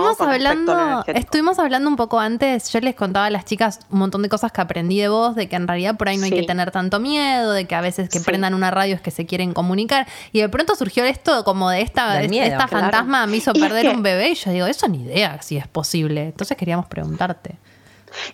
hablando un poco antes, yo les contaba a las chicas un montón de cosas que aprendí de vos, de que en realidad por ahí no hay que tener tanto miedo, de que a veces que prendan una radio es que se quieren comunicar. Y de pronto surgió esto como de esta fantasma me hizo perder un bebé y yo digo, eso ni idea si es posible. Entonces queríamos preguntarte.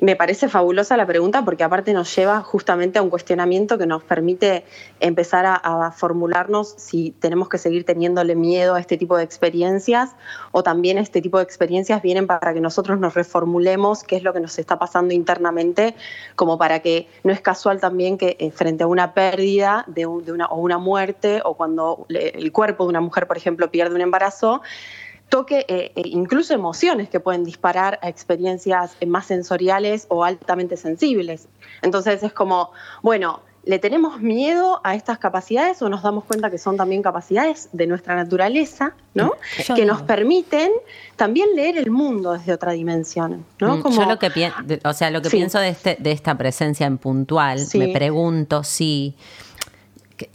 Me parece fabulosa la pregunta porque aparte nos lleva justamente a un cuestionamiento que nos permite empezar a formularnos si tenemos que seguir teniéndole miedo a este tipo de experiencias o también este tipo de experiencias vienen para que nosotros nos reformulemos qué es lo que nos está pasando internamente, como para que no es casual también que frente a una pérdida o una muerte o cuando el cuerpo de una mujer, por ejemplo, pierde un embarazo, toque incluso emociones que pueden disparar a experiencias más sensoriales o altamente sensibles. Entonces es como, bueno, ¿le tenemos miedo a estas capacidades o nos damos cuenta que son también capacidades de nuestra naturaleza, ¿no? Que nos permiten también leer el mundo desde otra dimensión, ¿no? Como, yo lo que pienso de esta presencia en puntual, me pregunto si...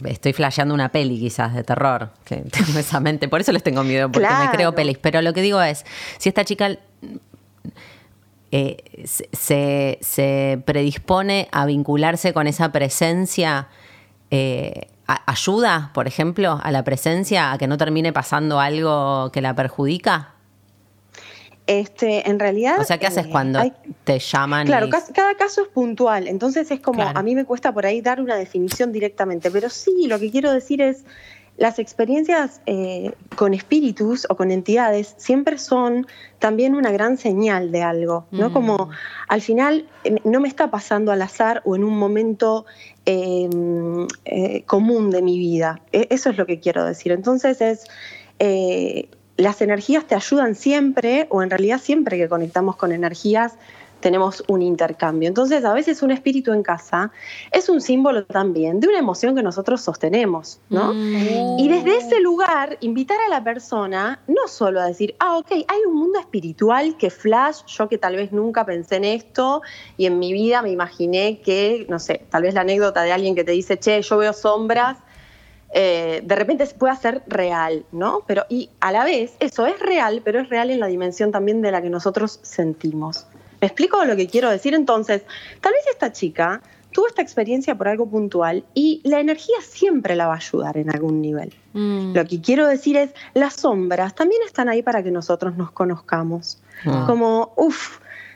Estoy flasheando una peli quizás de terror, que tengo esa mente, por eso les tengo miedo, porque claro, me creo pelis. Pero lo que digo es, si esta chica se predispone a vincularse con esa presencia, ¿ayuda, por ejemplo, a la presencia a que no termine pasando algo que la perjudica? En realidad... O sea, ¿qué haces cuando te llaman? Claro, cada caso es puntual, entonces es como, claro, a mí me cuesta por ahí dar una definición directamente, pero sí, lo que quiero decir es, las experiencias con espíritus o con entidades siempre son también una gran señal de algo, ¿no? Como, al final, no me está pasando al azar o en un momento común de mi vida. Eso es lo que quiero decir. Entonces es... las energías te ayudan siempre, o en realidad siempre que conectamos con energías tenemos un intercambio. Entonces, a veces un espíritu en casa es un símbolo también de una emoción que nosotros sostenemos, ¿no? Y desde ese lugar, invitar a la persona no solo a decir, hay un mundo espiritual que flash, yo que tal vez nunca pensé en esto, y en mi vida me imaginé que, no sé, tal vez la anécdota de alguien que te dice, yo veo sombras, de repente puede ser real, ¿no? Pero, y a la vez, eso es real, pero es real en la dimensión también de la que nosotros sentimos. ¿Me explico lo que quiero decir? Entonces, tal vez esta chica tuvo esta experiencia por algo puntual y la energía siempre la va a ayudar en algún nivel. Lo que quiero decir es, las sombras también están ahí para que nosotros nos conozcamos. Como,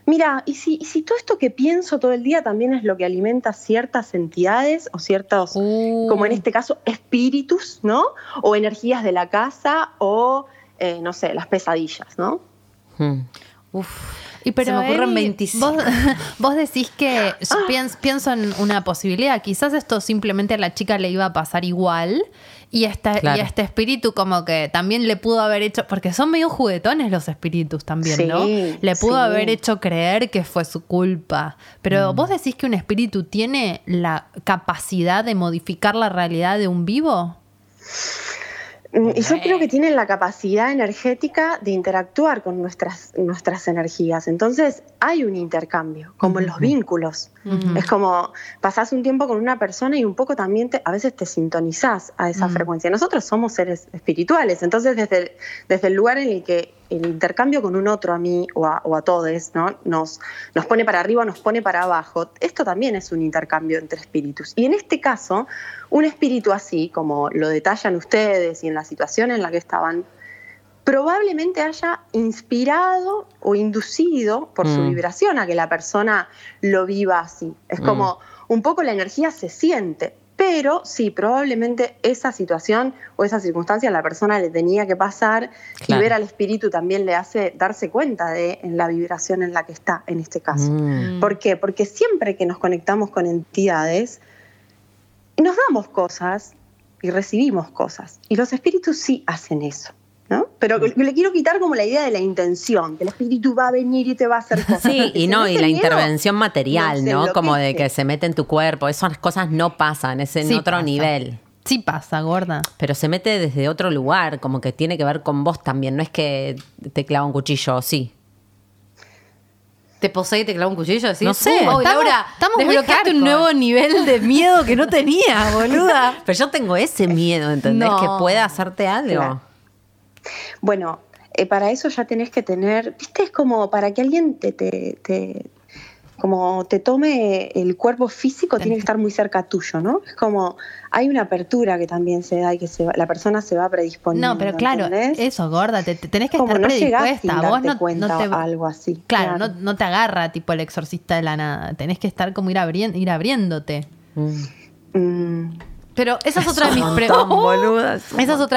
mira, ¿y si todo esto que pienso todo el día también es lo que alimenta ciertas entidades o ciertos, como en este caso, espíritus, ¿no? O energías de la casa o, no sé, las pesadillas, ¿no? Y pero se me ocurren 25. Vos decís que pienso en una posibilidad. Quizás esto simplemente a la chica le iba a pasar igual y este espíritu como que también le pudo haber hecho... Porque son medio juguetones los espíritus también, sí, ¿no? Le pudo haber hecho creer que fue su culpa. Pero ¿vos decís que un espíritu tiene la capacidad de modificar la realidad de un vivo? Yo creo que tienen la capacidad energética de interactuar con nuestras energías. Entonces hay un intercambio, como en los vínculos. Es como pasás un tiempo con una persona y un poco también a veces te sintonizás a esa frecuencia. Nosotros somos seres espirituales, entonces desde el lugar en el que el intercambio con un otro a mí o a todos, ¿no? nos pone para arriba, nos pone para abajo. Esto también es un intercambio entre espíritus. Y en este caso, un espíritu así, como lo detallan ustedes y en la situación en la que estaban, probablemente haya inspirado o inducido por su vibración a que la persona lo viva así. Es como un poco la energía se siente, pero sí, probablemente esa situación o esa circunstancia a la persona le tenía que pasar, claro, y ver al espíritu también le hace darse cuenta de la vibración en la que está en este caso. ¿Por qué? Porque siempre que nos conectamos con entidades, nos damos cosas y recibimos cosas. Y los espíritus sí hacen eso, ¿no? Pero le quiero quitar como la idea de la intención, que el espíritu va a venir y te va a hacer cosas. Sí, y no, y la intervención material, ¿no? Como de que se mete en tu cuerpo, esas cosas no pasan, es en otro nivel. Sí pasa, gorda. Pero se mete desde otro lugar, como que tiene que ver con vos también, no es que te clava un cuchillo, sí. ¿Te posee y te clava un cuchillo? Así, no sé. Laura, desbloqueaste un nuevo nivel de miedo que no tenía, boluda. Pero yo tengo ese miedo, ¿entendés? No. Que pueda hacerte algo. Claro. Bueno, para eso ya tenés que tener... ¿Viste? Es como para que alguien te tome el cuerpo físico, tiene que estar muy cerca tuyo, ¿no? Es como... Hay una apertura que también se da y que la persona se va predisponiendo. No, pero claro, ¿entendés? Eso, gorda, te tenés que como estar no predispuesta. Vos no te algo así. Claro, claro. No te agarra tipo el exorcista de la nada. Tenés que estar como ir abriéndote. Pero esa es otra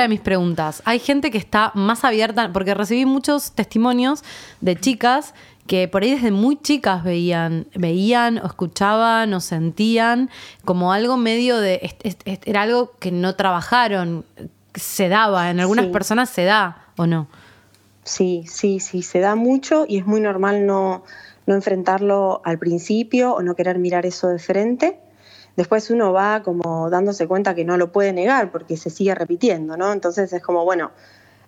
de mis preguntas. Hay gente que está más abierta, porque recibí muchos testimonios de chicas que por ahí desde muy chicas veían o escuchaban o sentían como algo medio de... Era algo que no trabajaron, se daba, en algunas personas se da, ¿o no? Sí, se da mucho y es muy normal no enfrentarlo al principio o no querer mirar eso de frente. Después uno va como dándose cuenta que no lo puede negar porque se sigue repitiendo, ¿no? Entonces es como, bueno...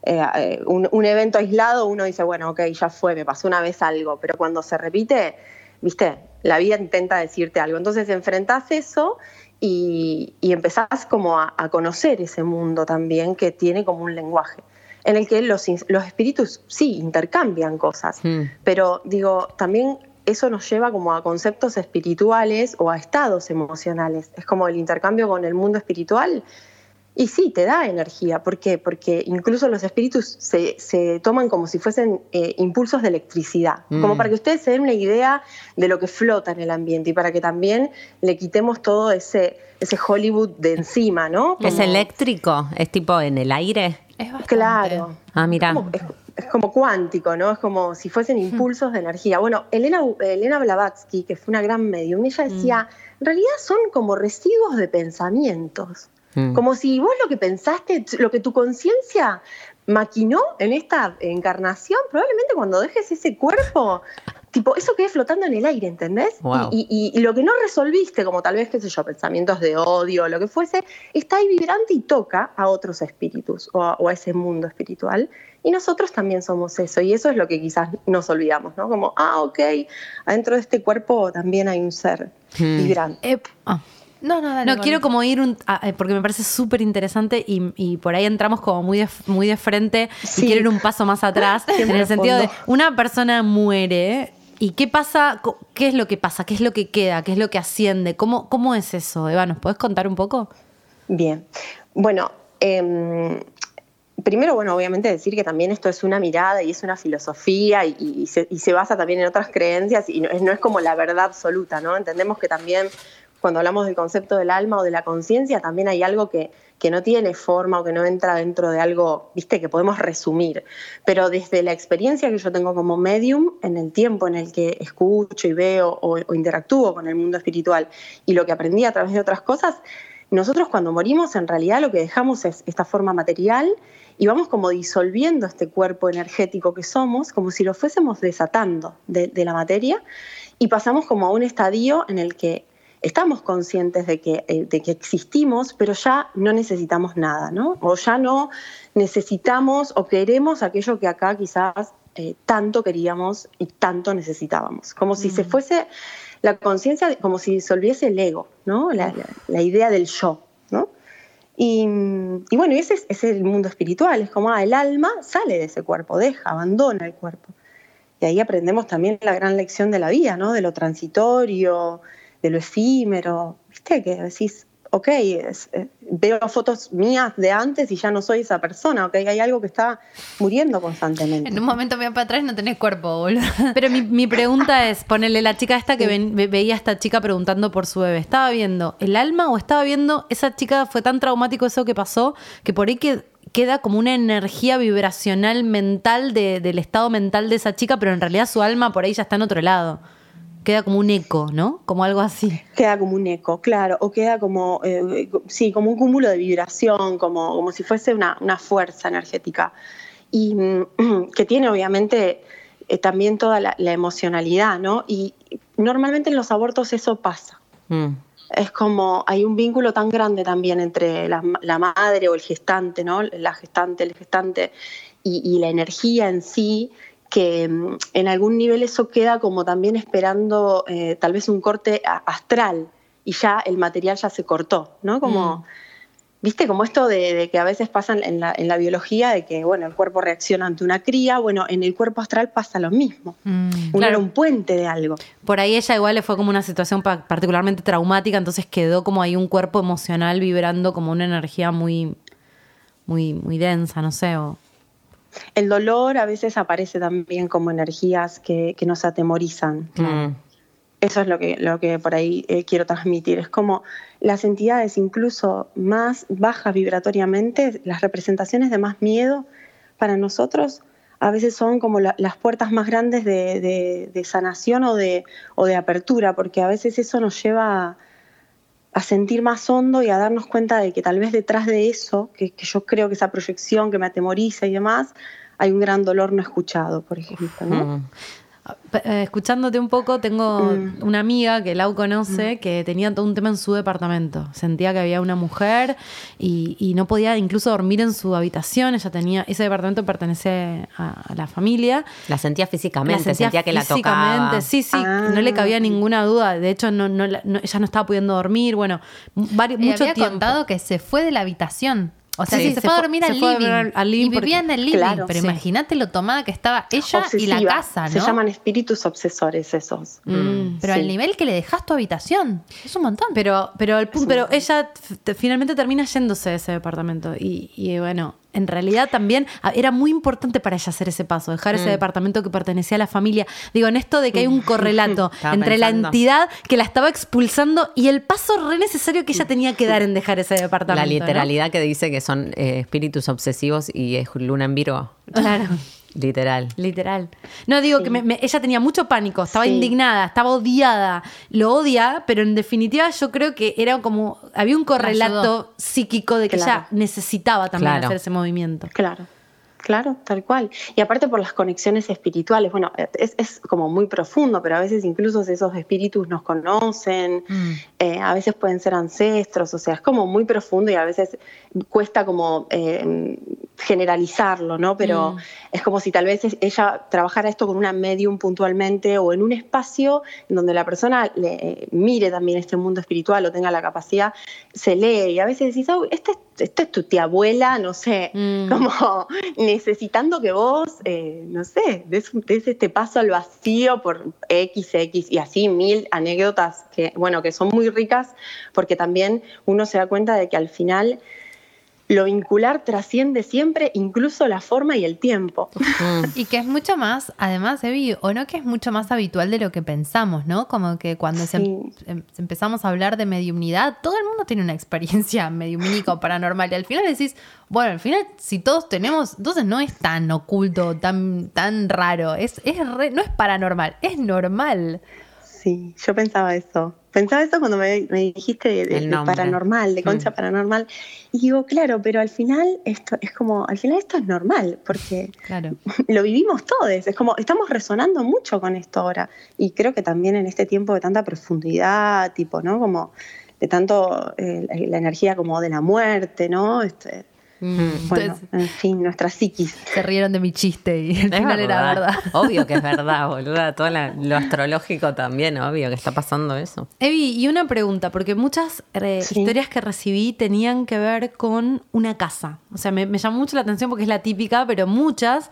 un evento aislado, uno dice, bueno, ok, ya fue, me pasó una vez algo, pero cuando se repite, viste, la vida intenta decirte algo. Entonces enfrentás eso y empezás como a conocer ese mundo también que tiene como un lenguaje en el que los espíritus sí intercambian cosas, pero digo, también eso nos lleva como a conceptos espirituales o a estados emocionales. Es como el intercambio con el mundo espiritual y sí, te da energía. ¿Por qué? Porque incluso los espíritus se toman como si fuesen impulsos de electricidad, como para que ustedes se den una idea de lo que flota en el ambiente y para que también le quitemos todo ese Hollywood de encima, ¿no? Como... ¿Es eléctrico? ¿Es tipo en el aire? Es bastante. Claro. Ah, mirá. Es como cuántico, ¿no? Es como si fuesen impulsos de energía. Bueno, Elena Blavatsky, que fue una gran medium, ella decía, en realidad son como residuos de pensamientos. Como si vos lo que pensaste, lo que tu conciencia maquinó en esta encarnación, probablemente cuando dejes ese cuerpo... Tipo, eso quede flotando en el aire, ¿entendés? Wow. Y lo que no resolviste, como tal vez, qué sé yo, pensamientos de odio o lo que fuese, está ahí vibrante y toca a otros espíritus o a ese mundo espiritual. Y nosotros también somos eso. Y eso es lo que quizás nos olvidamos, ¿no? Como, ok, adentro de este cuerpo también hay un ser vibrante. No, quiero como ir porque me parece súper interesante y por ahí entramos como muy de frente, sí. Y quiero ir un paso más atrás en el sentido de una persona muere y ¿qué pasa? ¿Qué es lo que pasa? ¿Qué es lo que queda? ¿Qué es lo que asciende? ¿Cómo es eso? Eva, ¿nos podés contar un poco? Bien. Bueno, primero, bueno, obviamente decir que también esto es una mirada y es una filosofía y se basa también en otras creencias y no es como la verdad absoluta, ¿no? Entendemos que también... Cuando hablamos del concepto del alma o de la conciencia, también hay algo que no tiene forma o que no entra dentro de algo, viste, que podemos resumir. Pero desde la experiencia que yo tengo como medium, en el tiempo en el que escucho y veo o interactúo con el mundo espiritual y lo que aprendí a través de otras cosas, nosotros cuando morimos en realidad lo que dejamos es esta forma material y vamos como disolviendo este cuerpo energético que somos, como si lo fuésemos desatando de la materia y pasamos como a un estadio en el que estamos conscientes de que existimos, pero ya no necesitamos nada, ¿no? O ya no necesitamos o queremos aquello que acá quizás tanto queríamos y tanto necesitábamos. Como si se fuese la conciencia, como si disolviese el ego, ¿no? La idea del yo, ¿no? Y bueno, ese es el mundo espiritual. Es como el alma sale de ese cuerpo, abandona el cuerpo. Y ahí aprendemos también la gran lección de la vida, ¿no? De lo transitorio... de lo efímero, ¿viste? Que decís, ok, veo fotos mías de antes y ya no soy esa persona, ok, hay algo que está muriendo constantemente. En un momento me voy para atrás y no tenés cuerpo, boludo. Pero mi pregunta es, ponele la chica esta que veía a esta chica preguntando por su bebé, ¿estaba viendo el alma o estaba viendo esa chica? Fue tan traumático eso que pasó que por ahí queda como una energía vibracional mental del estado mental de esa chica, pero en realidad su alma por ahí ya está en otro lado. Queda como un eco, ¿no? Como algo así. Queda como un eco, claro. O queda como, sí, como un cúmulo de vibración, como si fuese una fuerza energética. Y que tiene, obviamente, también toda la emocionalidad, ¿no? Y normalmente en los abortos eso pasa. Es como, hay un vínculo tan grande también entre la madre o el gestante, ¿no? La gestante, el gestante y la energía en sí, que en algún nivel eso queda como también esperando tal vez un corte astral y ya el material ya se cortó, ¿no? Como, ¿viste? Como esto de que a veces pasa en la biología de que, bueno, el cuerpo reacciona ante una cría, bueno, en el cuerpo astral pasa lo mismo. Claro. Era un puente de algo. Por ahí ella igual le fue como una situación particularmente traumática, entonces quedó como ahí un cuerpo emocional vibrando como una energía muy, muy, muy densa, no sé, El dolor a veces aparece también como energías que nos atemorizan. Eso es lo que por ahí quiero transmitir. Es como las entidades incluso más bajas vibratoriamente, las representaciones de más miedo para nosotros a veces son como las puertas más grandes de sanación o de apertura, porque a veces eso nos lleva a sentir más hondo y a darnos cuenta de que tal vez detrás de eso, que yo creo que esa proyección que me atemoriza y demás, hay un gran dolor no escuchado, por ejemplo, ¿no? Escuchándote un poco, tengo una amiga que Lau conoce que tenía todo un tema en su departamento. Sentía que había una mujer y no podía incluso dormir en su habitación. Ella tenía... Ese departamento pertenece a la familia. La sentía físicamente, sentía que la tocaba. Sí, sí, no le cabía ninguna duda. De hecho, no, ella no estaba pudiendo dormir. Bueno, mucho tiempo. Había contado que se fue de la habitación. O sea, sí, que se fue a dormir al living y vivía en el living, claro, pero imagínate lo tomada que estaba ella obsesiva, y la casa, ¿no? Se llaman espíritus obsesores esos. Pero al nivel que le dejas tu habitación, es un montón. Pero ella finalmente termina yéndose de ese departamento y bueno... En realidad también era muy importante para ella hacer ese paso, dejar ese departamento que pertenecía a la familia. Digo, en esto de que hay un correlato entre la entidad que la estaba expulsando y el paso re necesario que ella tenía que dar en dejar ese departamento. La literalidad, ¿no? Que dice que son espíritus obsesivos y es luna en Virgo. Claro. Literal. No, digo que ella tenía mucho pánico, estaba indignada, estaba odiada, lo odia, pero en definitiva yo creo que era como, había un correlato psíquico de que ella necesitaba también hacer ese movimiento. Claro, tal cual. Y aparte por las conexiones espirituales, bueno, es como muy profundo, pero a veces incluso esos espíritus nos conocen, a veces pueden ser ancestros, o sea, es como muy profundo y a veces cuesta como generalizarlo, ¿no? Pero es como si tal vez ella trabajara esto con una medium puntualmente o en un espacio en donde la persona mire también este mundo espiritual o tenga la capacidad, se lee y a veces decís, oh, esta es tu tía abuela, no sé, como... necesitando que vos, no sé, des este paso al vacío por XX y así mil anécdotas que son muy ricas porque también uno se da cuenta de que al final lo vincular trasciende siempre incluso la forma y el tiempo. Y que es mucho más, además, Evi, o no, que es mucho más habitual de lo que pensamos, ¿no? Como que cuando empezamos a hablar de mediumnidad, todo el mundo tiene una experiencia mediumínica o paranormal. Y al final decís, bueno, al final si todos tenemos, entonces no es tan oculto, tan raro. No es paranormal, es normal. Sí, yo pensaba eso. Pensaba eso cuando me dijiste de paranormal, de Concha Paranormal. Y digo, claro, pero al final esto es normal, porque lo vivimos todos. Es como, estamos resonando mucho con esto ahora. Y creo que también en este tiempo de tanta profundidad, tipo, ¿no? Como de tanto la energía como de la muerte, ¿no? Entonces, en fin, nuestra psiquis. Se rieron de mi chiste y al final era verdad. Obvio que es verdad, boluda. Todo lo astrológico también, obvio que está pasando eso. Evi, y una pregunta, porque muchas historias que recibí tenían que ver con una casa. O sea, me llamó mucho la atención porque es la típica, pero muchas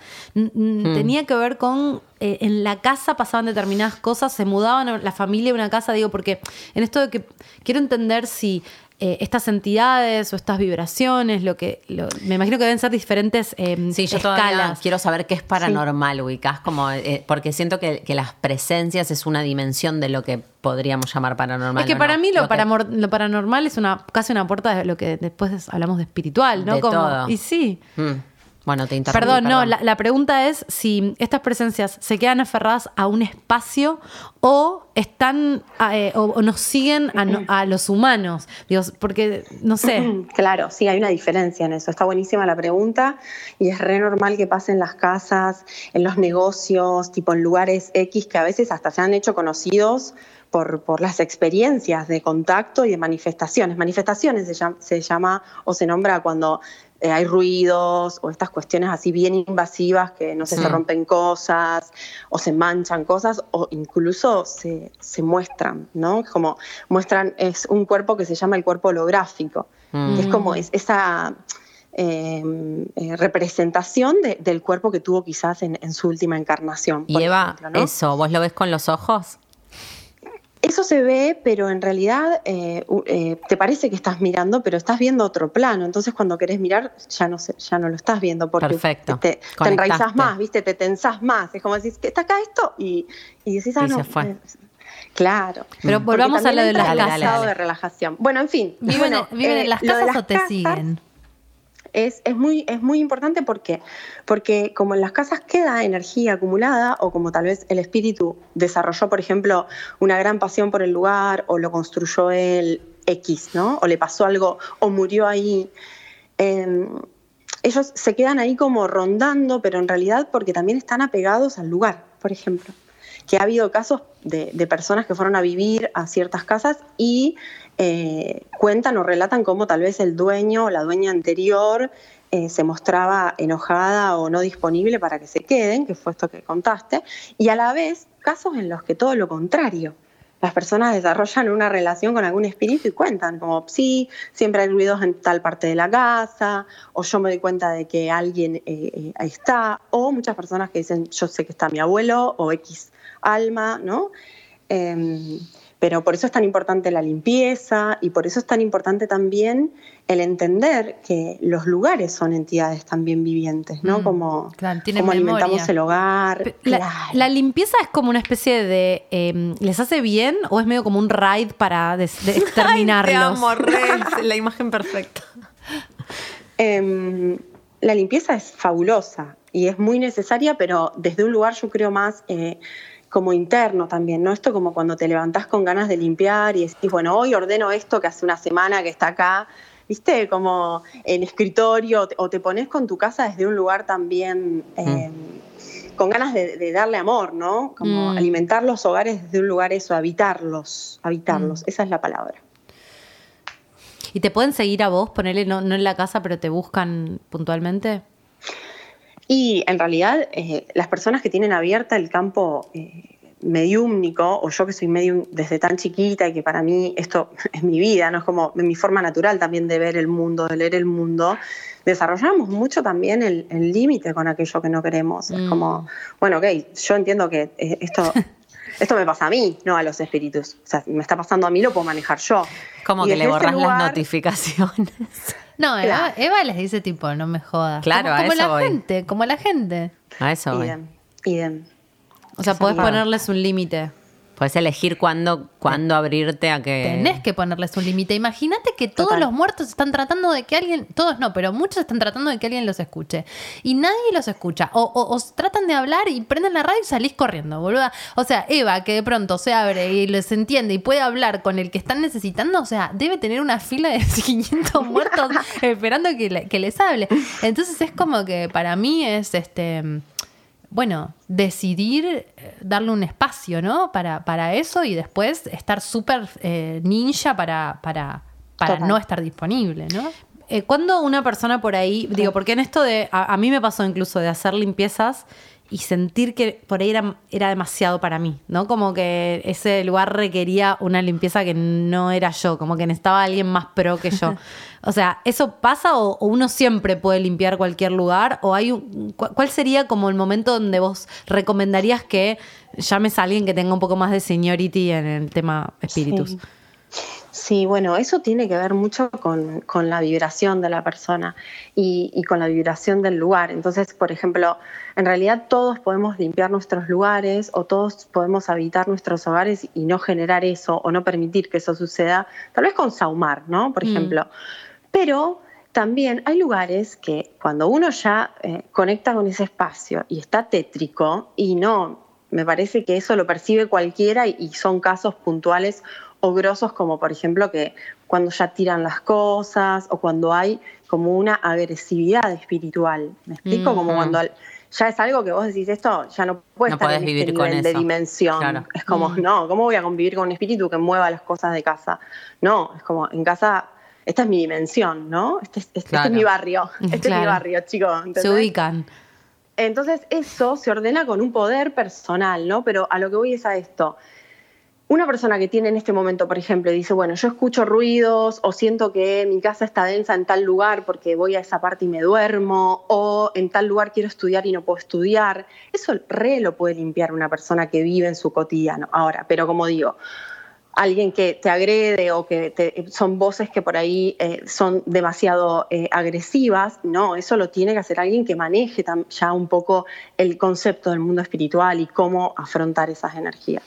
tenía que ver con... en la casa pasaban determinadas cosas, se mudaban la familia a una casa, digo, porque en esto de que quiero entender si... estas entidades o estas vibraciones, me imagino que deben ser diferentes escalas. Todavía quiero saber qué es paranormal, ubicás, como porque siento que las presencias es una dimensión de lo que podríamos llamar paranormal. Es que para mí lo paranormal es casi una puerta de lo que después hablamos de espiritual, ¿no? De todo. Y sí. Bueno, te interrumpí. Perdón, no, la pregunta es si estas presencias se quedan aferradas a un espacio o están o nos siguen a los humanos. Dios, porque no sé. Claro, sí, hay una diferencia en eso. Está buenísima la pregunta y es re normal que pase en las casas, en los negocios, tipo en lugares X que a veces hasta se han hecho conocidos por las experiencias de contacto y de manifestaciones. Manifestaciones se llama o se nombra cuando... hay ruidos o estas cuestiones así bien invasivas que no sé, se rompen cosas o se manchan cosas o incluso se muestran, ¿no? Como muestran, es un cuerpo que se llama el cuerpo holográfico. Que es como esa representación del cuerpo que tuvo quizás en su última encarnación. Y Eva, ¿no? Eso, ¿vos lo ves con los ojos? Eso se ve, pero en realidad te parece que estás mirando, pero estás viendo otro plano. Entonces, cuando querés mirar, ya no lo estás viendo porque te enraizás más, ¿viste? Te tensás más. Es como decir, ¿está acá esto? Y decís, no. Se fue. Claro. Pero volvamos a lo de las casas. De relajación. Bueno, en fin. ¿Viven en las casas o te siguen? Es muy importante porque como en las casas queda energía acumulada o como tal vez el espíritu desarrolló, por ejemplo, una gran pasión por el lugar o lo construyó él X, ¿no? O le pasó algo o murió ahí. Ellos se quedan ahí como rondando, pero en realidad porque también están apegados al lugar, por ejemplo. que ha habido casos de personas que fueron a vivir a ciertas casas y cuentan o relatan cómo tal vez el dueño o la dueña anterior se mostraba enojada o no disponible para que se queden, que fue esto que contaste, y a la vez casos en los que todo lo contrario. Las personas desarrollan una relación con algún espíritu y cuentan, como, sí, siempre hay ruidos en tal parte de la casa, o yo me doy cuenta de que alguien está, o muchas personas que dicen, yo sé que está mi abuelo, o X alma, ¿no? Pero por eso es tan importante la limpieza y por eso es tan importante también el entender que los lugares son entidades también vivientes, ¿no? Claro, como alimentamos el hogar. ¿La limpieza es como una especie de... ¿les hace bien o es medio como un raid para exterminarlos? Ay, te amo, re, la imagen perfecta. La limpieza es fabulosa y es muy necesaria, pero desde un lugar yo creo más... como interno también, ¿no? Esto como cuando te levantás con ganas de limpiar y decís, bueno, hoy ordeno esto que hace una semana que está acá, ¿viste? Como en escritorio, o te pones con tu casa desde un lugar también con ganas de darle amor, ¿no? Como alimentar los hogares desde un lugar, eso, habitarlos, esa es la palabra. ¿Y te pueden seguir a vos, ponele, no en la casa, pero te buscan puntualmente? Y en realidad las personas que tienen abierta el campo mediúmnico, o yo que soy medium desde tan chiquita y que para mí esto es mi vida, ¿no? Es como mi forma natural también de ver el mundo, de leer el mundo, desarrollamos mucho también el límite con aquello que no queremos. Es como, bueno, ok, yo entiendo que esto me pasa a mí, no a los espíritus. O sea, me está pasando a mí, lo puedo manejar yo. Como que le borras las notificaciones. No, claro. Eva les dice tipo, no me jodas. Claro, como a eso voy. Como la gente. A eso idem, voy. Idem. O sea, podés ponerles un límite. Podés elegir cuándo abrirte a que... Tenés que ponerles un límite. Imagínate que todos los muertos están tratando de que alguien... Todos no, pero muchos están tratando de que alguien los escuche. Y nadie los escucha. O tratan de hablar y prenden la radio y salís corriendo, boluda. O sea, Eva, que de pronto se abre y les entiende y puede hablar con el que están necesitando, o sea, debe tener una fila de 500 muertos esperando que les hable. Entonces es como que para mí es bueno, decidir darle un espacio, ¿no? Para eso y después estar súper ninja para no estar disponible, ¿no? Cuando una persona por ahí, digo, porque en esto de... A mí me pasó incluso de hacer limpiezas y sentir que por ahí era demasiado para mí, ¿no? Como que ese lugar requería una limpieza que no era yo, como que necesitaba alguien más pro que yo. O sea, ¿eso pasa o uno siempre puede limpiar cualquier lugar? ¿O hay cuál sería como el momento donde vos recomendarías que llames a alguien que tenga un poco más de seniority en el tema espíritus? Sí, bueno, eso tiene que ver mucho con la vibración de la persona y con la vibración del lugar. Entonces, por ejemplo, en realidad todos podemos limpiar nuestros lugares o todos podemos habitar nuestros hogares y no generar eso o no permitir que eso suceda, tal vez con saumar, ¿no? Por ejemplo. Pero también hay lugares que cuando uno ya conecta con ese espacio y está tétrico y no... Me parece que eso lo percibe cualquiera y son casos puntuales o grosos, como por ejemplo que cuando ya tiran las cosas o cuando hay como una agresividad espiritual. ¿Me explico? Como cuando ya es algo que vos decís, esto ya no puede estar en este nivel de dimensión. Claro. Es como, no, ¿cómo voy a convivir con un espíritu que mueva las cosas de casa? No, es como, en casa, esta es mi dimensión, ¿no? Este es mi barrio, es mi barrio, chicos. ¿Entendés? Se ubican. Entonces eso se ordena con un poder personal, ¿no? Pero a lo que voy es a esto. Una persona que tiene en este momento, por ejemplo, dice, bueno, yo escucho ruidos o siento que mi casa está densa en tal lugar porque voy a esa parte y me duermo, o en tal lugar quiero estudiar y no puedo estudiar. Eso re lo puede limpiar una persona que vive en su cotidiano. Ahora, pero como digo, alguien que te agrede o que son voces que por ahí son demasiado agresivas, no, eso lo tiene que hacer alguien que maneje ya un poco el concepto del mundo espiritual y cómo afrontar esas energías.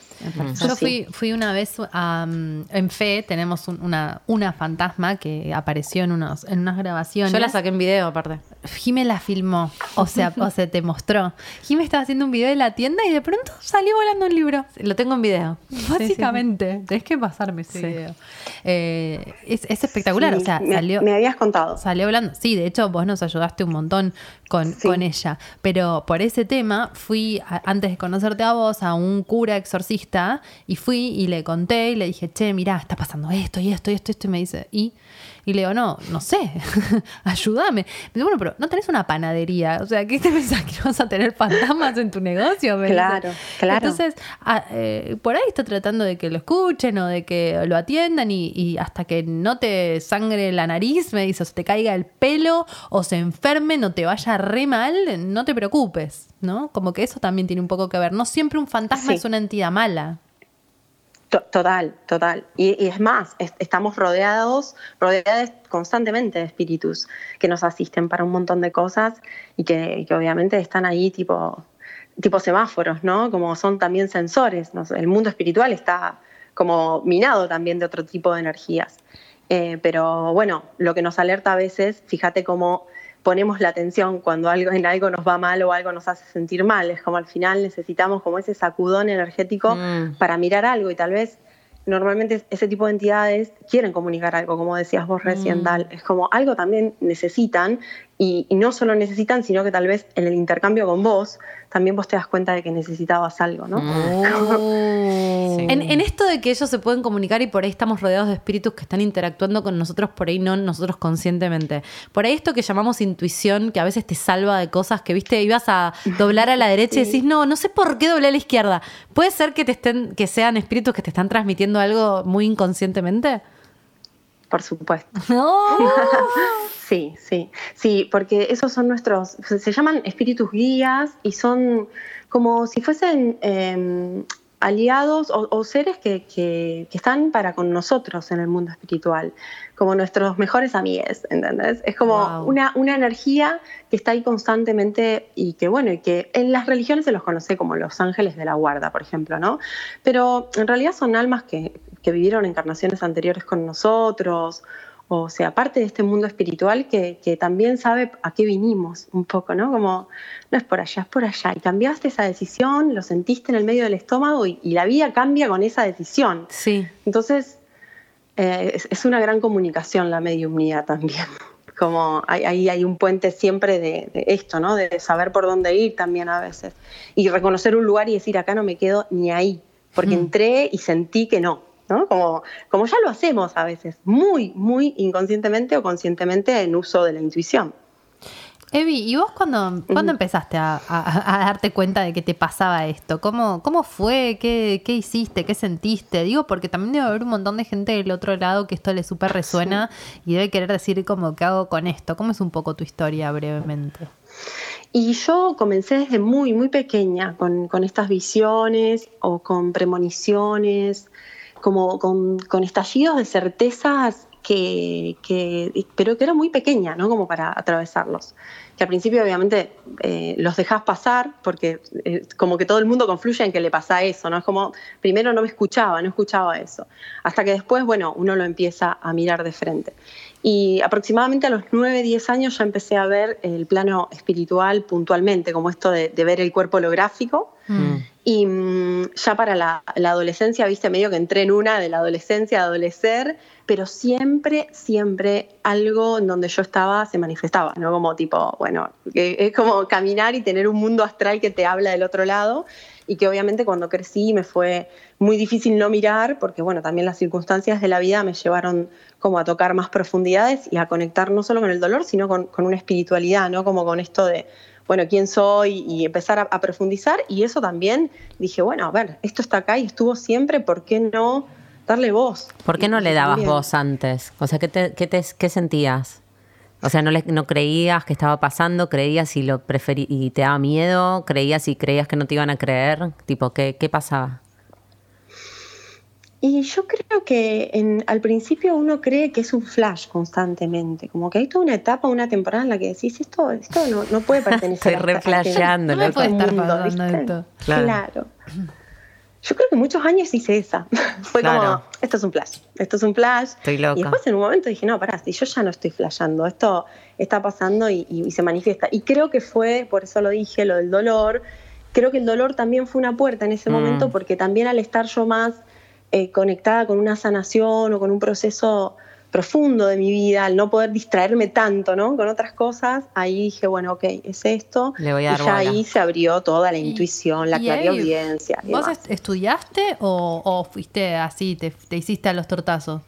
Yo fui una vez, en Fe tenemos una fantasma que apareció en unas grabaciones. Yo la saqué en video aparte. Jime la filmó, o sea, te mostró. Jime estaba haciendo un video de la tienda y de pronto salió volando un libro. Lo tengo en video. Básicamente, sí. Tenés que pasarme ese video. Es espectacular, sí, o sea, salió... Me habías contado. Salió volando. Sí, de hecho, vos nos ayudaste un montón con ella. Pero por ese tema fui, antes de conocerte a vos, a un cura exorcista y fui y le conté y le dije, che, mirá, está pasando esto y esto y esto y esto. Y me dice, Y le digo, no sé, ayúdame. Me dice, bueno, pero no tenés una panadería. O sea, ¿qué te pensás que vas a tener fantasmas en tu negocio? Claro. Entonces, por ahí está tratando de que lo escuchen o de que lo atiendan y hasta que no te sangre la nariz, me dice, o se te caiga el pelo o se enferme, no te vaya re mal, no te preocupes, ¿no? Como que eso también tiene un poco que ver. No siempre un fantasma es una entidad mala. Total. Y es más, estamos rodeadas constantemente de espíritus que nos asisten para un montón de cosas y que obviamente están ahí tipo semáforos, ¿no? Como son también sensores, ¿no? El mundo espiritual está como minado también de otro tipo de energías. Pero bueno, lo que nos alerta a veces, fíjate cómo ponemos la atención cuando en algo nos va mal o algo nos hace sentir mal. Es como al final necesitamos como ese sacudón energético para mirar algo. Y tal vez normalmente ese tipo de entidades quieren comunicar algo, como decías vos recién, Dal. Es como algo también necesitan y no solo necesitan, sino que tal vez en el intercambio con vos también vos te das cuenta de que necesitabas algo, ¿no? Sí. En esto de que ellos se pueden comunicar y por ahí estamos rodeados de espíritus que están interactuando con nosotros, por ahí no nosotros conscientemente. Por ahí esto que llamamos intuición, que a veces te salva de cosas que, viste, ibas a doblar a la derecha y decís, no sé por qué doblé a la izquierda. ¿Puede ser que sean espíritus que te están transmitiendo algo muy inconscientemente? Por supuesto. ¡No! Sí, porque esos son nuestros... Se llaman espíritus guías y son como si fuesen aliados o seres que están para con nosotros en el mundo espiritual, como nuestros mejores amigues, ¿entendés? Es como una energía que está ahí constantemente y que, bueno, y que en las religiones se los conoce como los ángeles de la guarda, por ejemplo, ¿no? Pero en realidad son almas que vivieron encarnaciones anteriores con nosotros, o sea, parte de este mundo espiritual que también sabe a qué vinimos un poco, ¿no? Como, no es por allá, es por allá. Y cambiaste esa decisión, lo sentiste en el medio del estómago y la vida cambia con esa decisión. Sí. Entonces, es una gran comunicación la mediumnía también. Como hay un puente siempre de esto, ¿no? De saber por dónde ir también a veces. Y reconocer un lugar y decir, acá no me quedo ni ahí, porque entré y sentí que no. ¿No? Como ya lo hacemos a veces, muy, muy inconscientemente o conscientemente en uso de la intuición. Evi, ¿y vos cuándo empezaste a darte cuenta de que te pasaba esto? ¿Cómo fue? ¿Qué hiciste? ¿Qué sentiste? Digo, porque también debe haber un montón de gente del otro lado que esto le súper resuena y debe querer decir como, ¿qué hago con esto? ¿Cómo es un poco tu historia brevemente? Y yo comencé desde muy, muy pequeña con estas visiones o con premoniciones, como con estallidos de certezas pero que era muy pequeña, ¿no? Como para atravesarlos. Que al principio obviamente los dejás pasar porque como que todo el mundo confluye en que le pasa eso, ¿no? Es como, primero no escuchaba eso. Hasta que después, bueno, uno lo empieza a mirar de frente. Y aproximadamente a los 9, 10 años ya empecé a ver el plano espiritual puntualmente, como esto de ver el cuerpo holográfico. Y ya para la adolescencia, viste, medio que entré en una de la adolescencia, adolecer, pero siempre algo en donde yo estaba se manifestaba, ¿no? Como tipo, bueno, es como caminar y tener un mundo astral que te habla del otro lado. Y que obviamente cuando crecí me fue muy difícil no mirar, porque bueno, también las circunstancias de la vida me llevaron como a tocar más profundidades y a conectar no solo con el dolor, sino con una espiritualidad, ¿no? Como con esto de, bueno, ¿quién soy? Y empezar a profundizar. Y eso también dije, bueno, a ver, esto está acá y estuvo siempre, ¿por qué no darle voz? ¿Por qué no le dabas voz antes? O sea, ¿qué sentías? O sea, ¿no creías que estaba pasando? ¿Creías y lo preferí y te daba miedo? ¿Creías y creías que no te iban a creer? Tipo, ¿qué pasaba? Y yo creo que al principio uno cree que es un flash constantemente. Como que hay toda una etapa, una temporada en la que decís, esto no puede pertenecer a esta gente. Estoy re flasheando. No me puede estar pasando esto. Claro. yo creo que muchos años hice esa. Fue claro, como, esto es un flash, esto es un flash. Estoy loca. Y después en un momento dije, no, pará, si yo ya no estoy flasheando, esto está pasando y se manifiesta. Y creo que fue, por eso lo dije, lo del dolor. Creo que el dolor también fue una puerta en ese momento, porque también al estar yo más conectada con una sanación o con un proceso profundo de mi vida, al no poder distraerme tanto, ¿no?, con otras cosas, ahí dije, bueno, ok, es esto. Le voy a dar y ya bola. Ahí se abrió toda la intuición, la clariaudiencia. ¿Vos estudiaste o fuiste así, te hiciste a los tortazos?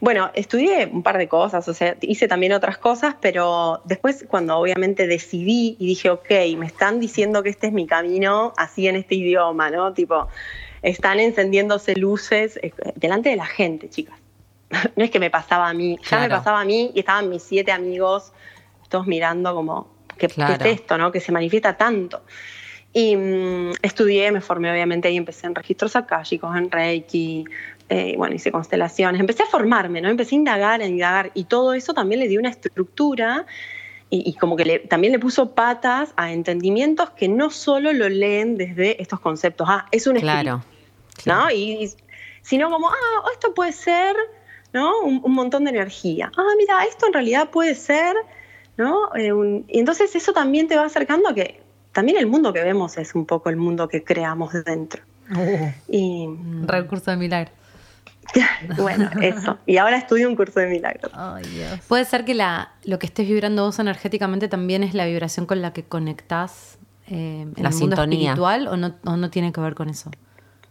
Bueno, estudié un par de cosas, o sea, hice también otras cosas, pero después cuando obviamente decidí y dije, ok, me están diciendo que este es mi camino, así en este idioma, ¿no? Tipo, están encendiéndose luces delante de la gente, chicas. No es que me pasaba a mí, ya me pasaba a mí y estaban mis 7 amigos todos mirando como, ¿qué es esto, no? Que se manifiesta tanto. Y estudié, me formé obviamente y empecé en registros akashicos, en Reiki, bueno, hice constelaciones. Empecé a formarme, ¿no? Empecé a indagar y todo eso también le dio una estructura y como que también le puso patas a entendimientos que no solo lo leen desde estos conceptos. Ah, es un espíritu, claro. ¿No? Y sino como, esto puede ser, ¿no?, un montón de energía. Ah, mira, esto en realidad puede ser, ¿no? Y entonces eso también te va acercando a que también el mundo que vemos es un poco el mundo que creamos dentro. Y recurso de milagro. Bueno, eso. Y ahora estudio un curso de milagros. Oh, Dios. Puede ser que lo que estés vibrando vos energéticamente también es la vibración con la que conectás en el mundo espiritual, ¿o no tiene que ver con eso?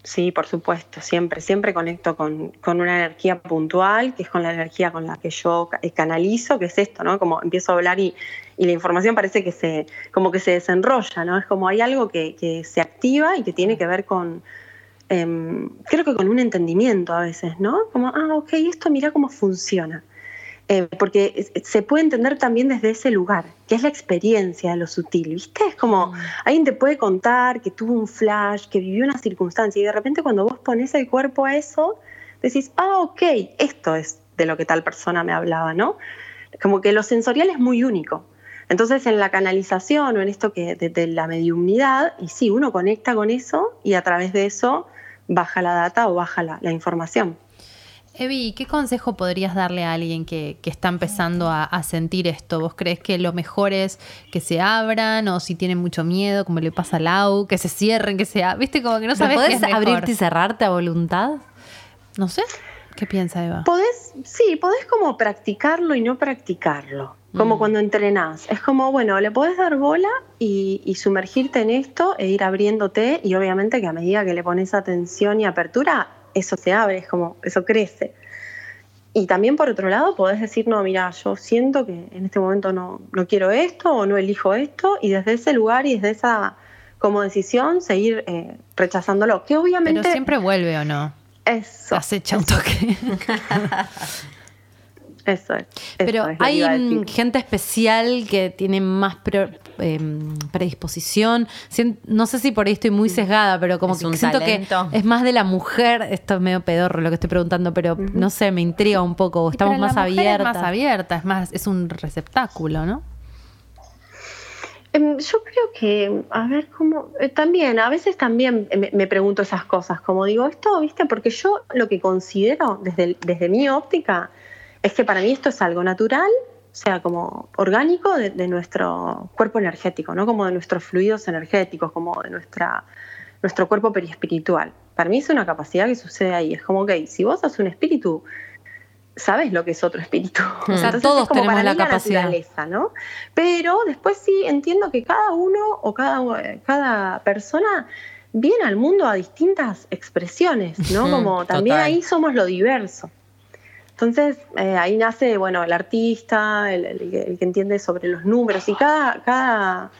Sí, por supuesto, siempre conecto con una energía puntual, que es con la energía con la que yo canalizo, que es esto, ¿no? Como empiezo a hablar y la información parece que se desenrolla, ¿no? Es como hay algo que se activa y que tiene que ver con, creo que con un entendimiento a veces, ¿no? Como, ok, esto mirá cómo funciona. Porque se puede entender también desde ese lugar, que es la experiencia de lo sutil, ¿viste? Es como alguien te puede contar que tuvo un flash, que vivió una circunstancia, y de repente cuando vos ponés el cuerpo a eso, decís, ok, esto es de lo que tal persona me hablaba, ¿no? Como que lo sensorial es muy único. Entonces en la canalización o en esto que de la mediumnidad, y sí, uno conecta con eso y a través de eso baja la data o baja la información. Evi, ¿qué consejo podrías darle a alguien que está empezando a sentir esto? ¿Vos crees que lo mejor es que se abran o si tienen mucho miedo, como le pasa a Lau, que se cierren, que se abran? ¿Viste? Como que no sabes qué es mejor. ¿Podés abrirte y cerrarte a voluntad? No sé. ¿Qué piensa Eva? Podés como practicarlo y no practicarlo. Como cuando entrenás. Es como, bueno, le podés dar bola y sumergirte en esto e ir abriéndote y obviamente que a medida que le pones atención y apertura, eso se abre, es como, eso crece. Y también por otro lado podés decir, no, mira, yo siento que en este momento no quiero esto o no elijo esto, y desde ese lugar y desde esa como decisión seguir rechazándolo, que obviamente... Pero siempre vuelve, ¿o no? Eso. Has hecho un toque. Eso es. Pero eso es, hay gente especial que tiene más predisposición. No sé si por ahí estoy muy sesgada, pero como es que siento talento. Que es más de la mujer. Esto es medio pedorro lo que estoy preguntando, pero no sé, me intriga un poco. Estamos más abiertas. Es más abierta, es un receptáculo, ¿no? Yo creo que, a ver, cómo también, a veces también me pregunto esas cosas, como digo, esto, ¿viste? Porque yo lo que considero desde mi óptica es que para mí esto es algo natural, o sea, como orgánico de nuestro cuerpo energético, ¿no? Como de nuestros fluidos energéticos, como de nuestro cuerpo periespiritual. Para mí es una capacidad que sucede ahí. Es como, okay, si vos sos un espíritu, sabés lo que es otro espíritu. O sea, entonces todos es como tenemos para mí la capacidad. Naturaleza, ¿no? Pero después sí entiendo que cada uno o cada persona viene al mundo a distintas expresiones, ¿no? Como también ahí somos lo diverso. Entonces, ahí nace, bueno, el artista, el que entiende sobre los números, y cada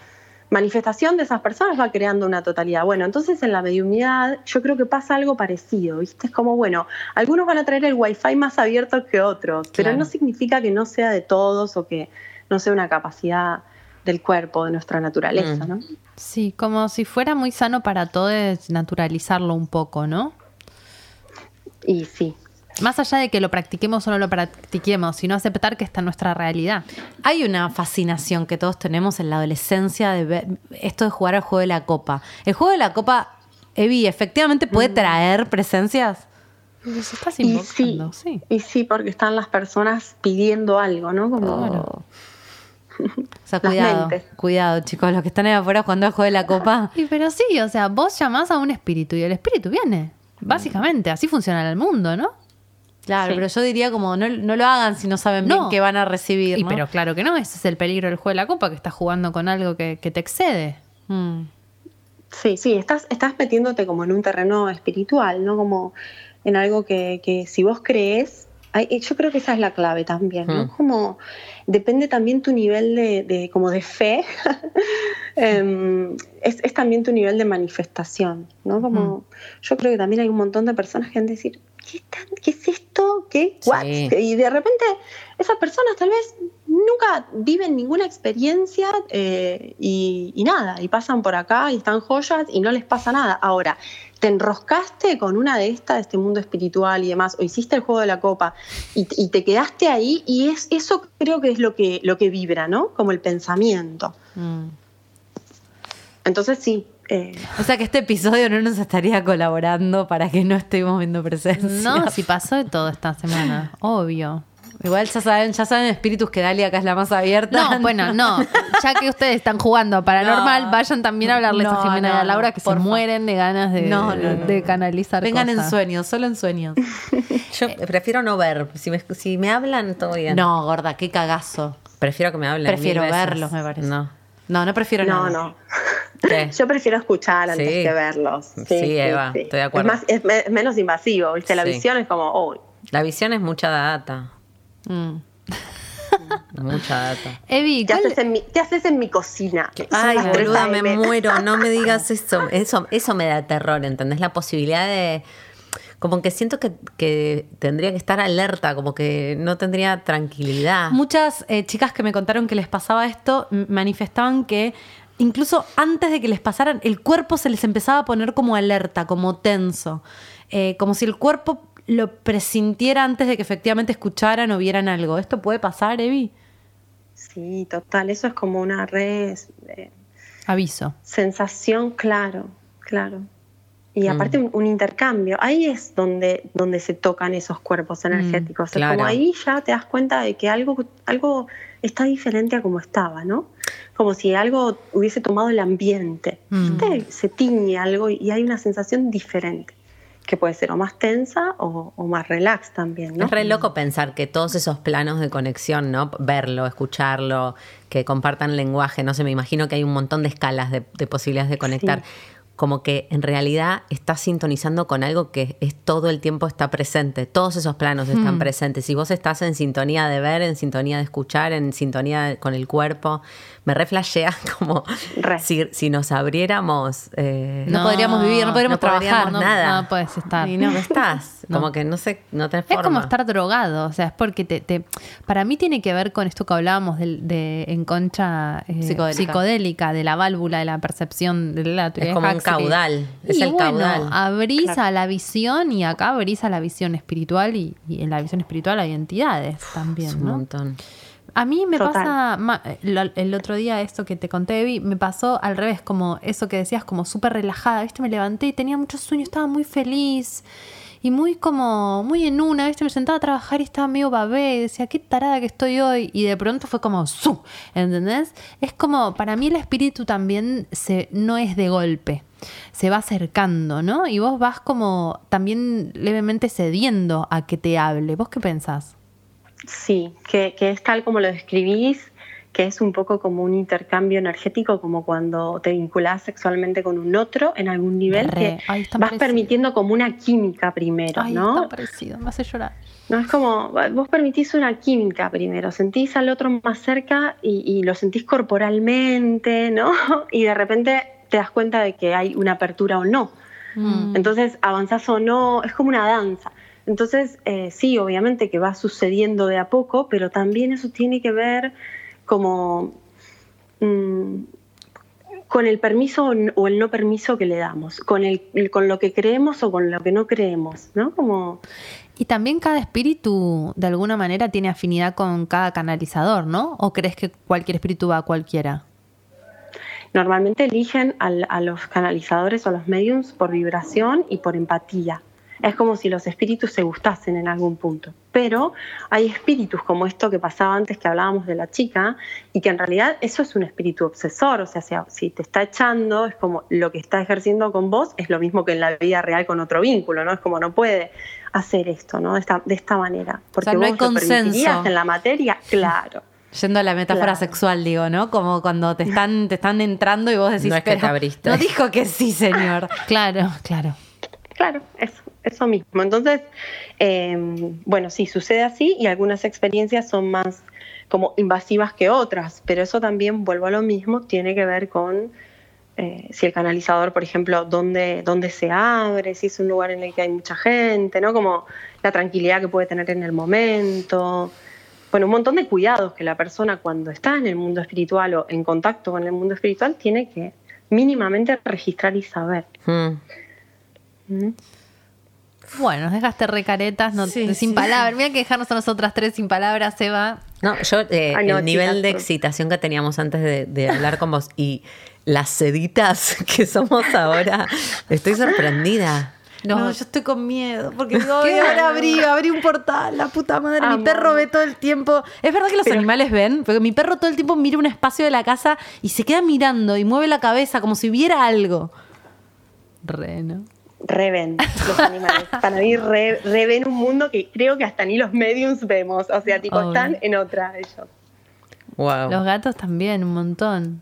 manifestación de esas personas va creando una totalidad. Bueno, entonces en la mediumnidad yo creo que pasa algo parecido, ¿viste? Es como, bueno, algunos van a traer el wifi más abierto que otros, claro, pero no significa que no sea de todos o que no sea una capacidad del cuerpo, de nuestra naturaleza, ¿no? Sí, como si fuera muy sano para todos naturalizarlo un poco, ¿no? Y sí. Más allá de que lo practiquemos o no lo practiquemos, sino aceptar que está en nuestra realidad. Hay una fascinación que todos tenemos en la adolescencia de ver esto de jugar al juego de la copa. El juego de la copa Evi, ¿efectivamente puede traer presencias? Los estás invocando, sí. Y sí, porque están las personas pidiendo algo, ¿no? Como... Claro. O sea, cuidado, chicos, los que están ahí afuera jugando al juego de la copa. Sí, pero sí, o sea, vos llamás a un espíritu y el espíritu viene. Básicamente, así funciona el mundo, ¿no? Claro, sí. Pero yo diría como no lo hagan si no saben bien qué van a recibir, ¿no? Pero claro que no, ese es el peligro del juego de la copa, que estás jugando con algo que te excede. Mm. Sí, estás metiéndote como en un terreno espiritual, ¿no? Como en algo que si vos crees... Yo creo que esa es la clave también, ¿no? Como depende también tu nivel de como de fe, es también tu nivel de manifestación, ¿no? Como yo creo que también hay un montón de personas que van a decir, ¿qué es esto? ¿Qué? ¿What? Sí. Y de repente esas personas tal vez nunca viven ninguna experiencia y nada, y pasan por acá y están joyas y no les pasa nada. Ahora, te enroscaste con una de estas, de este mundo espiritual y demás, o hiciste el juego de la copa y te quedaste ahí, y eso creo que es lo que vibra, ¿no? Como el pensamiento. Mm. Entonces sí. O sea que este episodio no nos estaría colaborando para que no estemos viendo presencias. No, si pasó de todo esta semana, obvio. Igual ya saben espíritus que Dalia acá es la más abierta. No, bueno, no. Ya que ustedes están jugando a paranormal, vayan también a hablarles a Jimena y a Laura que se mueren de ganas de canalizar cosas. Vengan en sueños, solo en sueños. Yo prefiero no ver. Si me hablan, todo bien. No, gorda, qué cagazo. Prefiero que me hablen. Prefiero verlos, me parece. No prefiero nada. ¿Qué? Yo prefiero escuchar antes que verlos. Sí, Eva, sí. Estoy de acuerdo. Es menos invasivo, ¿viste? La visión es como... Oh. La visión es mucha data. Mucha data. Evi, ¿qué haces en mi cocina? Ay, boluda, me muero. No me digas eso. Eso me da terror, ¿entendés? La posibilidad de... Como que siento que tendría que estar alerta, como que no tendría tranquilidad. Muchas chicas que me contaron que les pasaba esto manifestaban que incluso antes de que les pasaran, el cuerpo se les empezaba a poner como alerta, como tenso. Como si el cuerpo lo presintiera antes de que efectivamente escucharan o vieran algo. ¿Esto puede pasar, Evi? Sí, total. Eso es como una aviso. Sensación, claro. Y aparte un intercambio. Ahí es donde se tocan esos cuerpos energéticos. Claro. Como ahí ya te das cuenta de que algo está diferente a como estaba, ¿no? Como si algo hubiese tomado el ambiente. Se tiñe algo y hay una sensación diferente, que puede ser o más tensa o más relax también, ¿no? Es re loco pensar que todos esos planos de conexión, ¿no? Verlo, escucharlo, que compartan lenguaje, no sé, me imagino que hay un montón de escalas de posibilidades de conectar. Sí. Como que en realidad estás sintonizando con algo que es todo el tiempo está presente. Todos esos planos están presentes. Y vos estás en sintonía de ver, en sintonía de escuchar, en sintonía con el cuerpo. Me reflashea como si nos abriéramos... no podríamos vivir, no podríamos trabajar. Nada. No podés estar. Y no estás. No. Como que no sé, no tenés forma. Es como estar drogado. O sea, es porque te... Para mí tiene que ver con esto que hablábamos en Concha psicodélica, de la válvula, de la percepción, de la teoría. Es como un caudal, caudal. Abrís a la visión y acá abrís a la visión espiritual y en la visión espiritual hay entidades también, ¿no? Un montón. A mí me pasa el otro día esto que te conté, Evi, me pasó al revés, como eso que decías, como súper relajada, ¿viste? Me levanté y tenía mucho sueño, estaba muy feliz y muy en una, ¿viste? Me sentaba a trabajar y estaba medio babé y decía, qué tarada que estoy hoy, y de pronto fue como ¡zu! ¿Entendés? Es como, para mí el espíritu también no es de golpe, se va acercando, ¿no? Y vos vas como también levemente cediendo a que te hable. ¿Vos qué pensás? Sí, que es tal como lo describís, que es un poco como un intercambio energético, como cuando te vinculás sexualmente con un otro en algún nivel, que vas parecido. Permitiendo como una química primero, ay, ¿no? Está parecido, me hace llorar. No, es como, vos permitís una química primero, sentís al otro más cerca y lo sentís corporalmente, ¿no? Y de repente te das cuenta de que hay una apertura o no. Entonces avanzás o no, es como una danza. Entonces, sí, obviamente que va sucediendo de a poco, pero también eso tiene que ver como con el permiso o el no permiso que le damos, con lo que creemos o con lo que no creemos, ¿no? Como... Y también cada espíritu, de alguna manera, tiene afinidad con cada canalizador, ¿no? ¿O crees que cualquier espíritu va a cualquiera? Normalmente eligen a los canalizadores o a los mediums por vibración y por empatía. Es como si los espíritus se gustasen en algún punto. Pero hay espíritus como esto que pasaba antes, que hablábamos de la chica, y que en realidad eso es un espíritu obsesor. O sea, si te está echando, es como lo que está ejerciendo con vos es lo mismo que en la vida real con otro vínculo, ¿no? Es como no puede hacer esto, ¿no? De esta manera. Porque o sea, no hay consenso en la materia, claro. Yendo a la metáfora sexual, digo, ¿no? Como cuando te están entrando y vos decís... No es que te abriste. No dijo que sí, señor. Claro. Claro, eso mismo. Entonces, bueno, sí, sucede así y algunas experiencias son más como invasivas que otras, pero eso también, vuelvo a lo mismo, tiene que ver con si el canalizador, por ejemplo, dónde se abre, si es un lugar en el que hay mucha gente, ¿no? Como la tranquilidad que puede tener en el momento. Bueno, un montón de cuidados que la persona cuando está en el mundo espiritual o en contacto con el mundo espiritual tiene que mínimamente registrar y saber. Bueno, nos dejaste recaretas, sin palabras. Mira que dejarnos a nosotras tres sin palabras, Eva. No, yo el nivel de excitación que teníamos antes de hablar con vos y las seditas que somos ahora, estoy sorprendida. No, yo estoy con miedo, porque digo, ahora abrí un portal, la puta madre. Amor. Mi perro ve todo el tiempo. Es verdad que los animales ven, porque mi perro todo el tiempo mira un espacio de la casa y se queda mirando y mueve la cabeza como si viera algo. Reven los animales. Para mí reven un mundo que creo que hasta ni los mediums vemos. O sea, tipo, están en otra ellos. Wow. Los gatos también, un montón.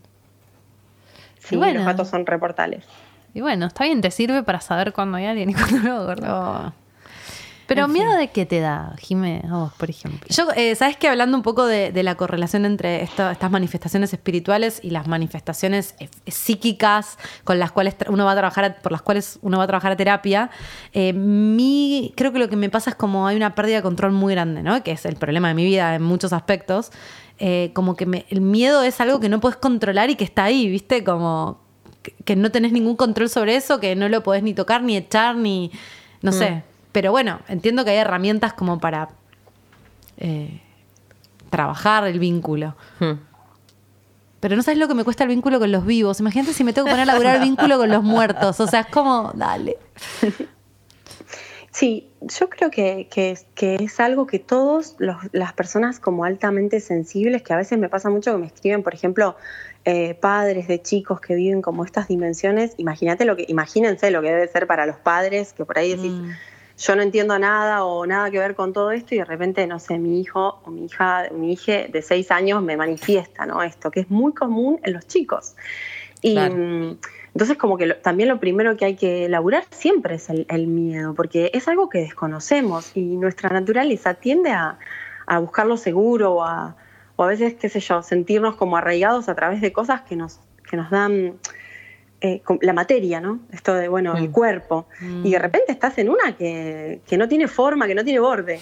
Sí, bueno. Los gatos son reportales. Y bueno, está bien, te sirve para saber cuándo hay alguien y cuándo no, gordo. Pero en miedo de qué te da, Jimé, a vos, por ejemplo. Yo, ¿sabes qué? Hablando un poco de la correlación entre estas manifestaciones espirituales y las manifestaciones psíquicas con las cuales uno va a trabajar a terapia, creo que lo que me pasa es como hay una pérdida de control muy grande, ¿no? Que es el problema de mi vida en muchos aspectos. Como que el miedo es algo que no podés controlar y que está ahí, ¿viste? Como que no tenés ningún control sobre eso, que no lo podés ni tocar, ni echar, ni... no sé. Pero bueno, entiendo que hay herramientas como para trabajar el vínculo. Pero no sabes lo que me cuesta el vínculo con los vivos. Imagínate si me tengo que poner a laburar el vínculo con los muertos. O sea, es como, dale. Sí, yo creo que es algo que todos las personas como altamente sensibles, que a veces me pasa mucho que me escriben, por ejemplo, padres de chicos que viven como estas dimensiones. Imagínense lo que debe ser para los padres, que por ahí decís... Yo no entiendo nada o nada que ver con todo esto y de repente, no sé, mi hijo o mi hija, mi hije de 6 años me manifiesta, ¿no? Esto, que es muy común en los chicos. Y entonces como que también lo primero que hay que laburar siempre es el miedo, porque es algo que desconocemos y nuestra naturaleza tiende a buscar lo seguro o a veces, qué sé yo, sentirnos como arraigados a través de cosas que nos dan... la materia, ¿no? Esto de, bueno, el cuerpo. Y de repente estás en una que no tiene forma, que no tiene borde,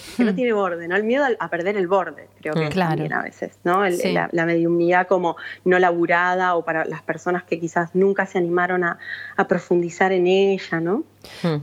¿no? El miedo a perder el borde, creo que también a veces, ¿no? La mediumnidad como no laburada o para las personas que quizás nunca se animaron a profundizar en ella, ¿no?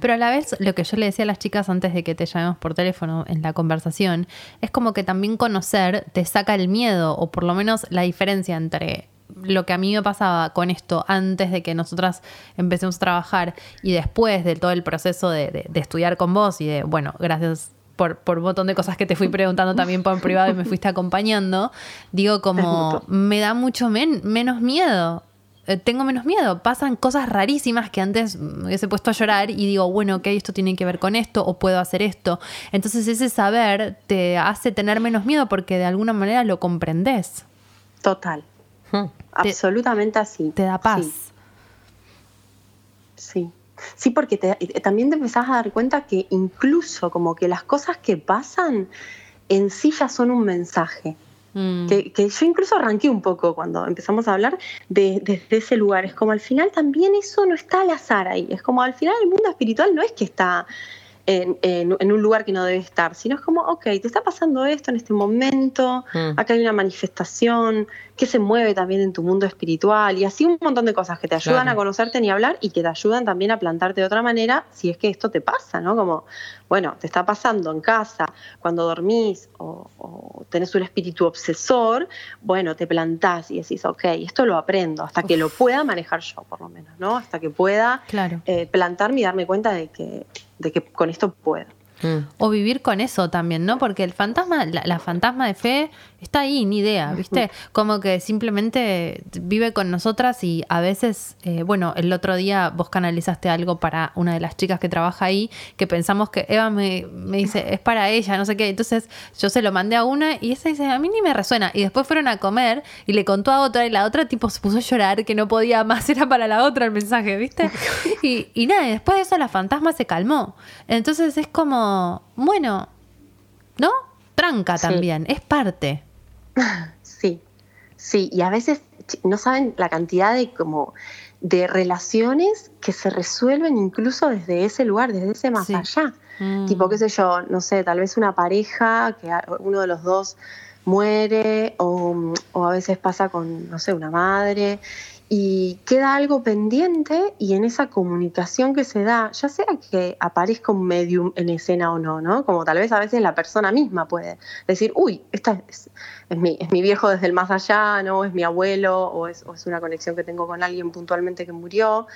Pero a la vez, lo que yo le decía a las chicas antes de que te llamemos por teléfono en la conversación, es como que también conocer te saca el miedo, o por lo menos la diferencia entre... lo que a mí me pasaba con esto antes de que nosotras empecemos a trabajar y después de todo el proceso de estudiar con vos y de, bueno, gracias por un montón de cosas que te fui preguntando también por privado y me fuiste acompañando, digo como me da mucho menos miedo. Tengo menos miedo, pasan cosas rarísimas que antes me hubiese puesto a llorar y digo, bueno, ok, esto tiene que ver con esto o puedo hacer esto. Entonces ese saber te hace tener menos miedo porque de alguna manera lo comprendés. Total. Absolutamente así. Te da paz. Sí. Sí, porque también te empezás a dar cuenta que incluso como que las cosas que pasan en sí ya son un mensaje. Que yo incluso arranqué un poco cuando empezamos a hablar desde ese lugar. Es como al final también eso no está al azar ahí. Es como al final el mundo espiritual no es que está... En un lugar que no debe estar, sino es como, ok, te está pasando esto en este momento, acá hay una manifestación que se mueve también en tu mundo espiritual y así un montón de cosas que te ayudan a conocerte ni hablar y que te ayudan también a plantarte de otra manera si es que esto te pasa, ¿no? Como, bueno, te está pasando en casa, cuando dormís o tenés un espíritu obsesor, bueno, te plantás y decís, ok, esto lo aprendo hasta que lo pueda manejar yo, por lo menos, ¿no? Hasta que pueda plantarme y darme cuenta de que con esto puedo. O vivir con eso también, ¿no? Porque el fantasma, la fantasma de fe está ahí, ni idea, ¿viste? Como que simplemente vive con nosotras y a veces, bueno, el otro día vos canalizaste algo para una de las chicas que trabaja ahí, que pensamos que Eva me dice, es para ella, no sé qué. Entonces yo se lo mandé a una y esa dice, a mí ni me resuena. Y después fueron a comer y le contó a otra y la otra tipo se puso a llorar que no podía más, era para la otra el mensaje, ¿viste? Y nada, y después de eso la fantasma se calmó. Entonces es como, bueno, ¿no? Tranca también, es parte. Sí, sí, y a veces no saben la cantidad de relaciones que se resuelven incluso desde ese lugar, desde ese más allá. Tipo, qué sé yo, no sé, tal vez una pareja que uno de los dos muere o a veces pasa con, no sé, una madre y queda algo pendiente y en esa comunicación que se da, ya sea que aparezca un medium en escena o no, ¿no? Como tal vez a veces la persona misma puede decir, uy, esta es mi viejo desde el más allá, ¿no? Es mi abuelo o es una conexión que tengo con alguien puntualmente que murió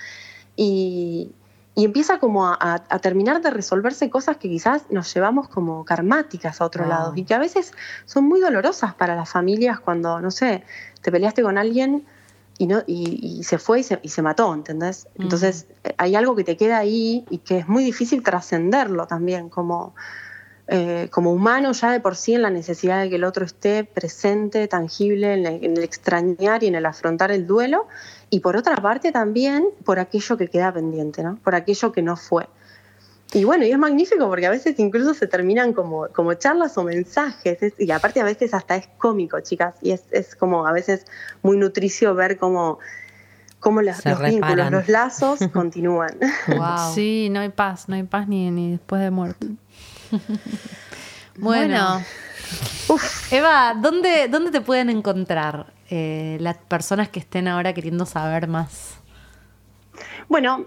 y empieza como a terminar de resolverse cosas que quizás nos llevamos como karmáticas a otro lado y que a veces son muy dolorosas para las familias cuando, no sé, te peleaste con alguien y se fue y se mató, ¿entendés? Entonces hay algo que te queda ahí y que es muy difícil trascenderlo también como humano ya de por sí en la necesidad de que el otro esté presente, tangible, en el extrañar y en el afrontar el duelo. Y por otra parte también por aquello que queda pendiente, ¿no? Por aquello que no fue. Y bueno, y es magnífico porque a veces incluso se terminan como charlas o mensajes. Y aparte a veces hasta es cómico, chicas. Y es como a veces muy nutricio ver cómo los vínculos, los lazos continúan. Wow. Sí, no hay paz ni después de muerto. Bueno. Eva, ¿dónde te pueden encontrar? Las personas que estén ahora queriendo saber más. Bueno,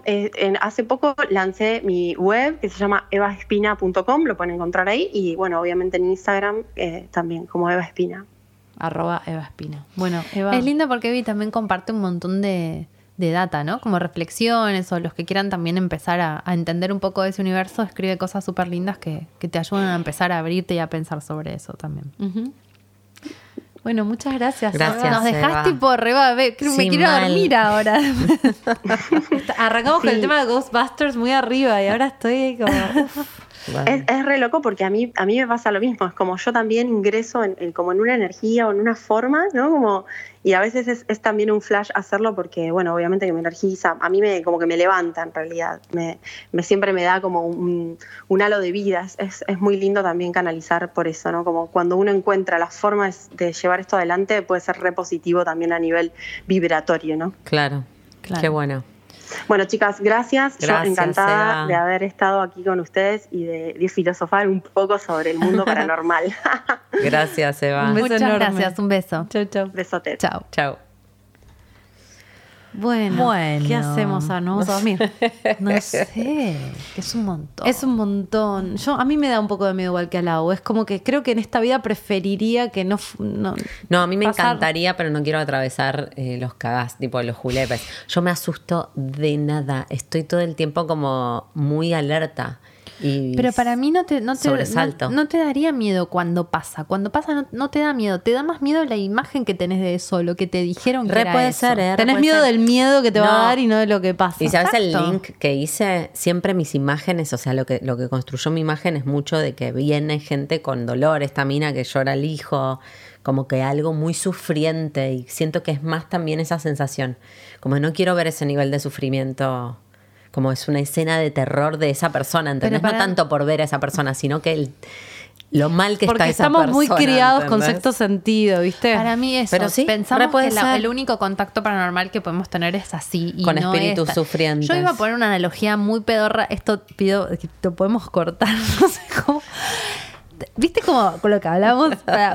hace poco lancé mi web que se llama evaspina.com, lo pueden encontrar ahí y bueno, obviamente en Instagram también como Eva Spina. @Eva Spina. Bueno, Eva. Es lindo porque Evi también comparte un montón de data, ¿no? Como reflexiones o los que quieran también empezar a entender un poco de ese universo, escribe cosas súper lindas que te ayudan a empezar a abrirte y a pensar sobre eso también. Uh-huh. Bueno, muchas gracias. Nos dejaste por reba. Me quiero dormir ahora. Arrancamos con el tema de Ghostbusters muy arriba y ahora estoy como... Es re loco porque a mí me pasa lo mismo. Es como yo también ingreso como en una energía o en una forma, ¿no? Como, y a veces es también un flash hacerlo porque, bueno, obviamente que me energiza. A mí como que me levanta en realidad. Me siempre me da como un halo de vida. Es muy lindo también canalizar por eso, ¿no? Como cuando uno encuentra las formas de llevar esto adelante puede ser re positivo también a nivel vibratorio, ¿no? Claro. Qué bueno. Bueno, chicas, gracias. Yo encantada de haber estado aquí con ustedes y de filosofar un poco sobre el mundo paranormal. Gracias, Eva. Un beso Muchas enorme. Gracias, un beso. Chau, chau. Besote. Chau. Chau. Bueno, ¿qué hacemos? ¿No vamos a dormir? No sé, es un montón. A mí me da un poco de miedo igual que a Lau. Es como que creo que en esta vida preferiría que no, a mí me encantaría, pero no quiero atravesar los cagás, tipo los julepes. Yo me asusto de nada, estoy todo el tiempo como muy alerta. Pero para mí no te daría miedo cuando pasa no te da miedo, te da más miedo la imagen que tenés de eso, lo que te dijeron que era puede ser, eso. Tenés miedo del miedo que te va a dar y no de lo que pasa. Y sabes el link que hice, siempre mis imágenes, o sea, lo que construyó mi imagen es mucho de que viene gente con dolor, esta mina que llora el hijo, como que algo muy sufriente, y siento que es más también esa sensación, como no quiero ver ese nivel de sufrimiento. Como es una escena de terror de esa persona, ¿entendés? No tanto por ver a esa persona, sino que lo mal que está esa persona. Porque estamos muy criados, ¿entendés? Con sexto sentido, ¿viste? Para mí eso. Pero sí, pensamos que el único contacto paranormal que podemos tener es así. Y con no espíritus sufrientes. Yo iba a poner una analogía muy pedorra. Esto pido, lo podemos cortar, no sé cómo. ¿Viste como con lo que hablamos?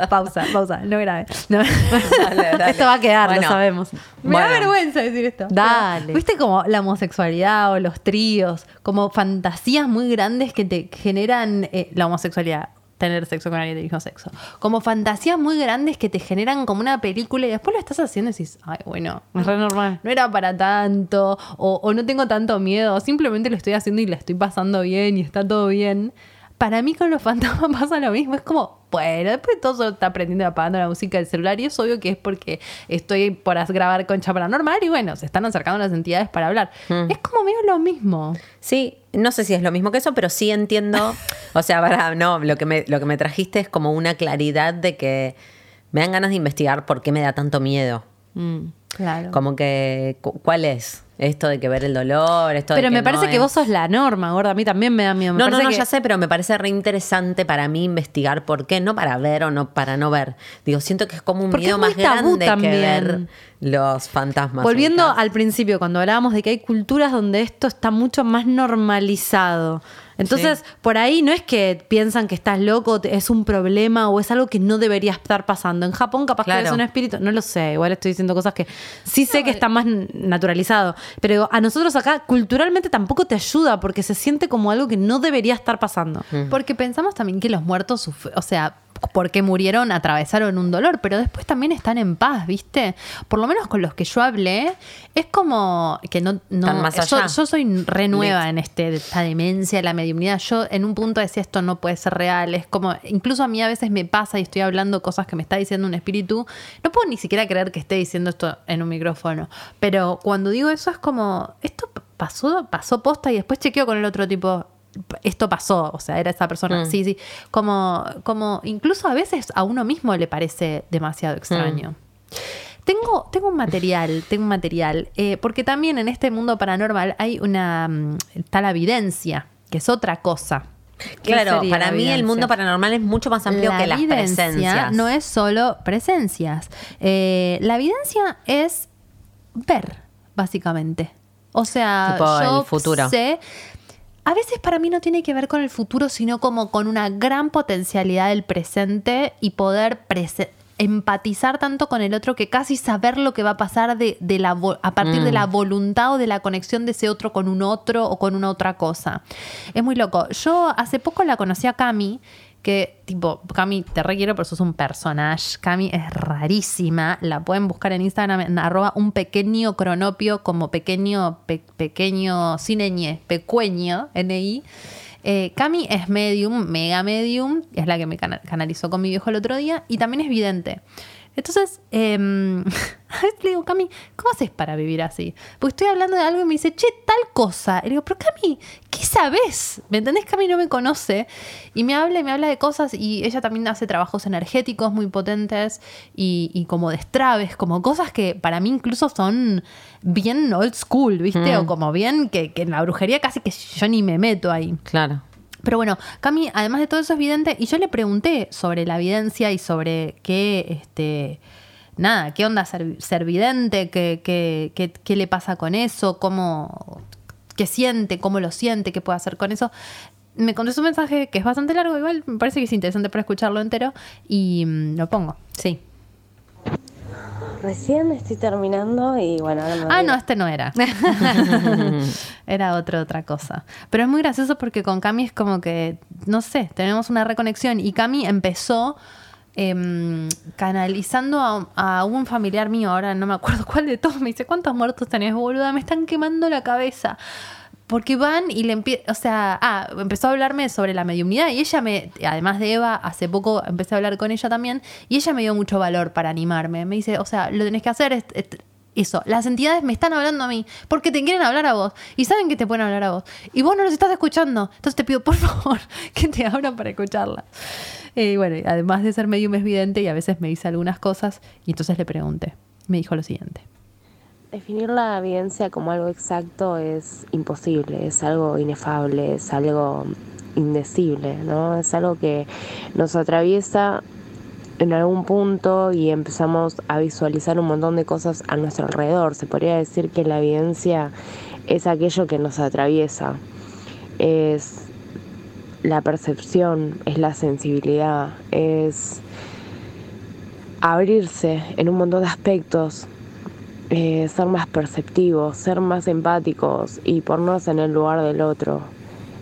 Pausa, no grave. No. Dale. Esto va a quedar, bueno, lo sabemos. Me da vergüenza decir esto. Dale. Pero, ¿viste como la homosexualidad o los tríos? Como fantasías muy grandes que te generan la homosexualidad. Tener sexo con alguien del mismo sexo. Como fantasías muy grandes que te generan como una película y después lo estás haciendo y decís, ay, bueno, es re normal. No era para tanto, o no tengo tanto miedo, o simplemente lo estoy haciendo y la estoy pasando bien y está todo bien. Para mí con los fantasmas pasa lo mismo. Es como, bueno, después todo está aprendiendo y apagando la música del celular y es obvio que es porque estoy por grabar Concha Paranormal y bueno, se están acercando las entidades para hablar. Es como medio lo mismo. Sí, no sé si es lo mismo que eso, pero sí entiendo. O sea, para, no, lo que me trajiste es como una claridad de que me dan ganas de investigar por qué me da tanto miedo. Claro. Como que, ¿cuál es? Esto de que ver el dolor, esto pero de que me parece no que es... vos sos la norma, gorda. A mí también me da miedo. Ya sé, pero me parece re interesante para mí investigar por qué. No para ver o no para no ver. Digo, siento que es como un miedo más grande también. Que ver los fantasmas. Volviendo al principio, cuando hablábamos de que hay culturas donde esto está mucho más normalizado. Entonces, por ahí no es que piensan que estás loco, es un problema o es algo que no debería estar pasando. En Japón capaz que es un espíritu, no lo sé, igual estoy diciendo cosas que sé que está más naturalizado. Pero a nosotros acá culturalmente tampoco te ayuda porque se siente como algo que no debería estar pasando. Porque pensamos también que los muertos porque murieron, atravesaron un dolor, pero después también están en paz, ¿viste? Por lo menos con los que yo hablé, es como que no tan más allá. Yo soy re nueva en esta demencia, la mediunidad. Yo en un punto decía, esto no puede ser real. Es como, incluso a mí a veces me pasa y estoy hablando cosas que me está diciendo un espíritu. No puedo ni siquiera creer que esté diciendo esto en un micrófono. Pero cuando digo eso es como, esto pasó posta y después chequeo con el otro tipo... esto pasó, o sea, era esa persona. Sí. Como incluso a veces a uno mismo le parece demasiado extraño. Tengo un material. Porque también en este mundo paranormal hay está la evidencia, que es otra cosa. Claro, para mí el mundo paranormal es mucho más amplio que las presencias. No es solo presencias. La evidencia es ver, básicamente. O sea, tipo yo el futuro. A veces para mí no tiene que ver con el futuro, sino como con una gran potencialidad del presente y poder empatizar tanto con el otro que casi saber lo que va a pasar a partir de la voluntad o de la conexión de ese otro con un otro o con una otra cosa. Es muy loco. Yo hace poco la conocí a Cami, que tipo, Cami, te requiero, pero sos un personaje. Cami es rarísima. La pueden buscar en Instagram en @ un pequeño cronopio, como pequeño sin ñ, pecueño, NI. Cami es medium, mega medium, es la que me canalizó con mi viejo el otro día, y también es vidente. Entonces, a veces le digo, Cami, ¿cómo haces para vivir así? Porque estoy hablando de algo y me dice, che, tal cosa. Y le digo, pero Cami, ¿qué sabes? ¿Me entendés? Cami no me conoce. Y me habla de cosas. Y ella también hace trabajos energéticos muy potentes. Y como destrabes, como cosas que para mí incluso son bien old school, ¿viste? O como bien que en la brujería casi que yo ni me meto ahí. Claro. Pero bueno, Cami, además de todo eso es vidente. Y yo le pregunté sobre la evidencia y sobre qué onda ser vidente, qué le pasa con eso, qué siente, cómo lo siente, qué puede hacer con eso. Me contestó un mensaje que es bastante largo, igual me parece que es interesante para escucharlo entero y lo pongo, sí. Recién estoy terminando y bueno... No, este no era. Era otra cosa. Pero es muy gracioso porque con Cami es como que, no sé, tenemos una reconexión. Y Cami empezó canalizando a un familiar mío, ahora no me acuerdo cuál de todos, me dice, ¿cuántos muertos tenés, boluda? Me están quemando la cabeza. Porque van y empezó a hablarme sobre la mediunidad y ella además de Eva, hace poco empecé a hablar con ella también y ella me dio mucho valor para animarme. Me dice, o sea, lo tenés que hacer eso. Las entidades me están hablando a mí porque te quieren hablar a vos y saben que te pueden hablar a vos y vos no los estás escuchando. Entonces te pido, por favor, que te abran para escucharlas. Bueno, además de ser medium es vidente y a veces me dice algunas cosas y entonces le pregunté. Me dijo lo siguiente. Definir la evidencia como algo exacto es imposible, es algo inefable, es algo indecible, ¿no? Es algo que nos atraviesa en algún punto y empezamos a visualizar un montón de cosas a nuestro alrededor. Se podría decir que la evidencia es aquello que nos atraviesa, es la percepción, es la sensibilidad, es abrirse en un montón de aspectos, ser más perceptivos, ser más empáticos y ponernos en el lugar del otro.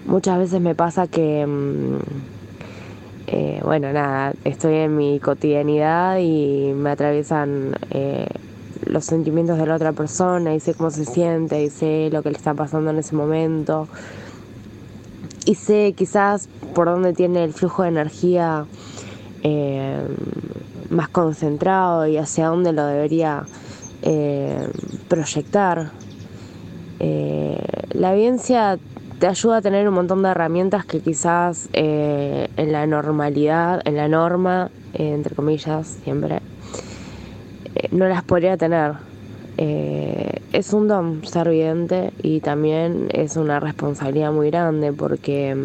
Muchas veces me pasa que, estoy en mi cotidianidad y me atraviesan los sentimientos de la otra persona y sé cómo se siente y sé lo que le está pasando en ese momento y sé quizás por dónde tiene el flujo de energía más concentrado y hacia dónde lo debería proyectar. La evidencia te ayuda a tener un montón de herramientas que quizás en la normalidad, en la norma, entre comillas, siempre, no las podría tener. Es un don ser vidente y también es una responsabilidad muy grande porque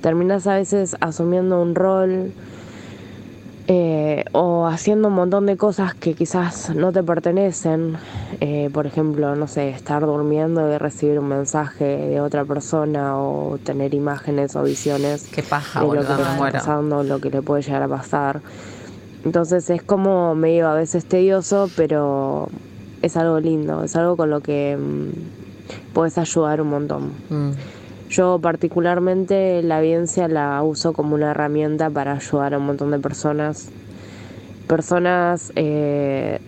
terminas a veces asumiendo un rol o haciendo un montón de cosas que quizás no te pertenecen, por ejemplo, no sé, estar durmiendo y recibir un mensaje de otra persona o tener imágenes o visiones de lo que le está pasando, lo que le puede llegar a pasar. Entonces es como medio a veces tedioso, pero es algo lindo, es algo con lo que puedes ayudar un montón. Yo particularmente la evidencia la uso como una herramienta para ayudar a un montón de personas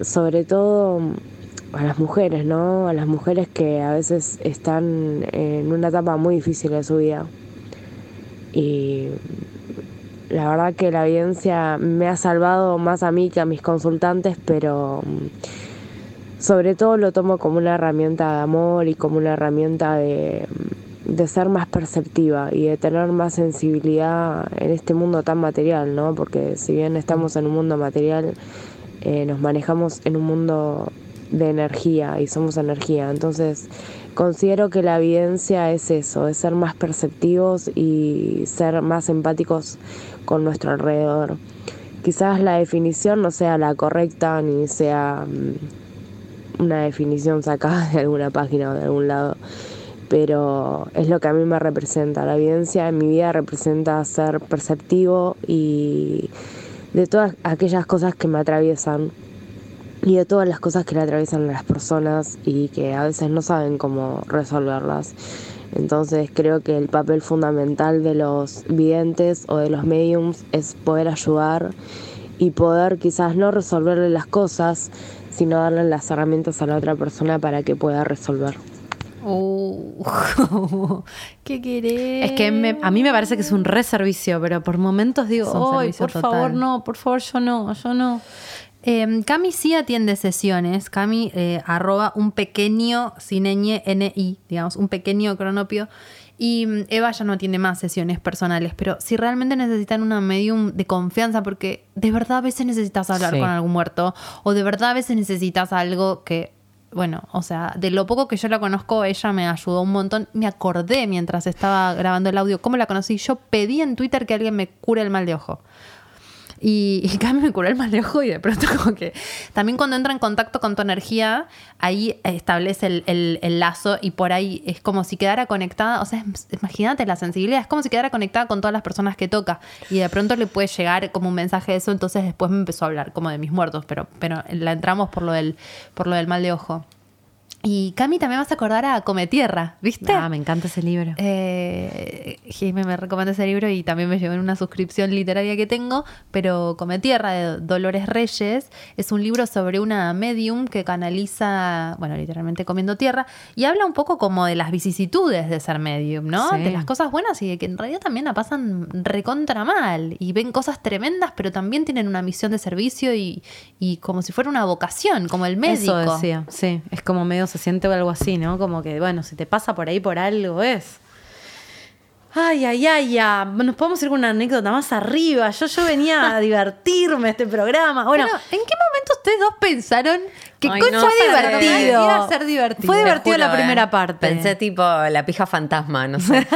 sobre todo a las mujeres, ¿no? A las mujeres que a veces están en una etapa muy difícil de su vida. Y la verdad que la evidencia me ha salvado más a mí que a mis consultantes, pero sobre todo lo tomo como una herramienta de amor y como una herramienta de ser más perceptiva y de tener más sensibilidad en este mundo tan material, ¿no? Porque si bien estamos en un mundo material, nos manejamos en un mundo de energía y somos energía. Entonces considero que la evidencia es eso, es ser más perceptivos y ser más empáticos con nuestro alrededor. Quizás la definición no sea la correcta ni sea una definición sacada de alguna página o de algún lado, pero es lo que a mí me representa. La evidencia en mi vida representa ser perceptivo y de todas aquellas cosas que me atraviesan y de todas las cosas que le atraviesan a las personas y que a veces no saben cómo resolverlas. Entonces creo que el papel fundamental de los videntes o de los mediums es poder ayudar y poder quizás no resolverle las cosas, sino darle las herramientas a la otra persona para que pueda resolver. ¿Qué querés? Es que a mí me parece que es un reservicio, pero por momentos digo, ¡ay, por total. Favor no, por favor yo no! Cami sí atiende sesiones. Cami, arroba un pequeño, sin ñ, ni, digamos, un pequeño cronopio. Y Eva ya no tiene más sesiones personales, pero si realmente necesitan una medium de confianza, porque de verdad a veces necesitas hablar con algún muerto, o de verdad a veces necesitas algo que, bueno, o sea, de lo poco que yo la conozco, ella me ayudó un montón. Me acordé mientras estaba grabando el audio cómo la conocí. Yo pedí en Twitter que alguien me cure el mal de ojo. Y Cami me curó el mal de ojo y de pronto como que también cuando entra en contacto con tu energía, ahí establece el lazo y por ahí es como si quedara conectada, o sea, imagínate la sensibilidad, es como si quedara conectada con todas las personas que toca y de pronto le puede llegar como un mensaje de eso. Entonces después me empezó a hablar como de mis muertos, pero la entramos por lo del mal de ojo. Y Cami, también vas a acordar a Come Tierra, ¿viste? Ah, me encanta ese libro. Jimé me recomendó ese libro y también me llevó en una suscripción literaria que tengo, pero Come Tierra, de Dolores Reyes, es un libro sobre una medium que canaliza, bueno, literalmente comiendo tierra, y habla un poco como de las vicisitudes de ser medium, ¿no? Sí. De las cosas buenas y de que en realidad también la pasan recontra mal y ven cosas tremendas, pero también tienen una misión de servicio y como si fuera una vocación, como el médico. Eso decía, sí. Es como medio se siente algo así, ¿no? Como que, bueno, si te pasa por ahí por algo es. Ay. Nos podemos ir con una anécdota más arriba. Yo venía a divertirme este programa. Bueno, ¿en qué momento ustedes dos pensaron que iba a ser divertido? Fue divertido la primera parte. Pensé tipo la pija fantasma, no sé.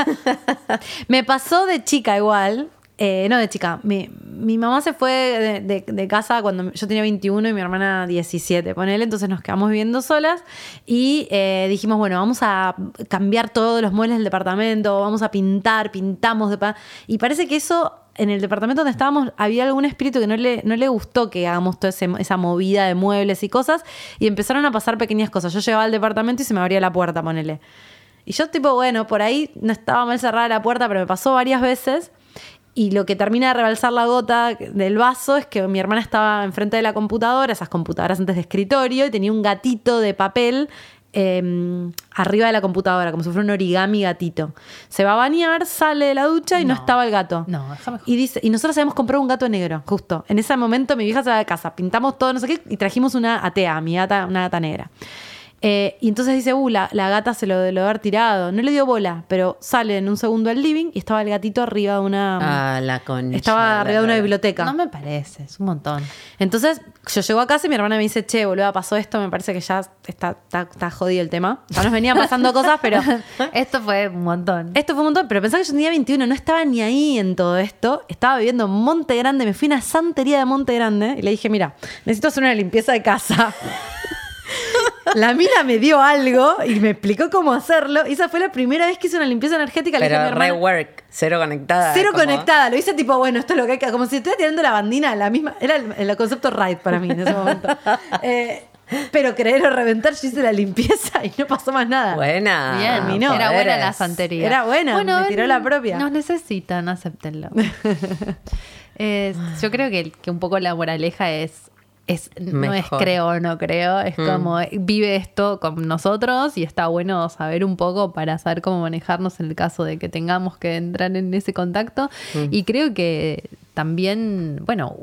Me pasó de chica igual. No, de chica. Mi mamá se fue de casa cuando yo tenía 21 y mi hermana 17, ponele. Entonces nos quedamos viviendo solas y dijimos, bueno, vamos a cambiar todos los muebles del departamento, vamos a pintar, pintamos. Y parece que eso, en el departamento donde estábamos, había algún espíritu que no le gustó que hagamos toda esa movida de muebles y cosas. Y empezaron a pasar pequeñas cosas. Yo llegaba al departamento y se me abría la puerta, ponele. Y yo tipo, bueno, por ahí no estaba mal cerrada la puerta, pero me pasó varias veces. Y lo que termina de rebalsar la gota del vaso es que mi hermana estaba enfrente de la computadora, esas computadoras antes de escritorio, y tenía un gatito de papel arriba de la computadora, como si fuera un origami gatito. Se va a bañar, sale de la ducha y no estaba el gato. No, déjame. Y dice, y nosotros habíamos comprado un gato negro, justo. En ese momento mi vieja se va de casa, pintamos todo, no sé qué, y trajimos una atea, mi gata, una gata negra. Y entonces dice, la gata se lo debe haber tirado. No le dio bola, pero sale en un segundo al living y estaba el gatito arriba de una... Ah, la concha. Estaba arriba de una biblioteca. No me parece, es un montón. Entonces yo llego a casa y mi hermana me dice, che, boluda, pasó esto, me parece que ya está jodido el tema. Ya nos venían pasando cosas, pero... Esto fue un montón, pero pensá que yo tenía 21, no estaba ni ahí en todo esto. Estaba viviendo en Monte Grande, me fui a una santería de Monte Grande y le dije, mira, necesito hacer una limpieza de casa. La mina me dio algo y me explicó cómo hacerlo. Esa fue la primera vez que hice una limpieza energética. Pero le dije a mi hermana, rework, cero conectada. Cero ¿cómo? Conectada. Lo hice tipo, bueno, esto es lo que hay que... Como si estuviera tirando la bandina, la misma... Era el concepto right para mí en ese momento. Pero creer o reventar, yo hice la limpieza y no pasó más nada. Buena. Bien, no, era buena la santería. Era buena, bueno, me tiró la propia. Nos necesitan, acéptenlo. Yo creo que un poco la moraleja es no es creo o no creo, es como vive esto con nosotros y está bueno saber un poco para saber cómo manejarnos en el caso de que tengamos que entrar en ese contacto. Y creo que también, bueno,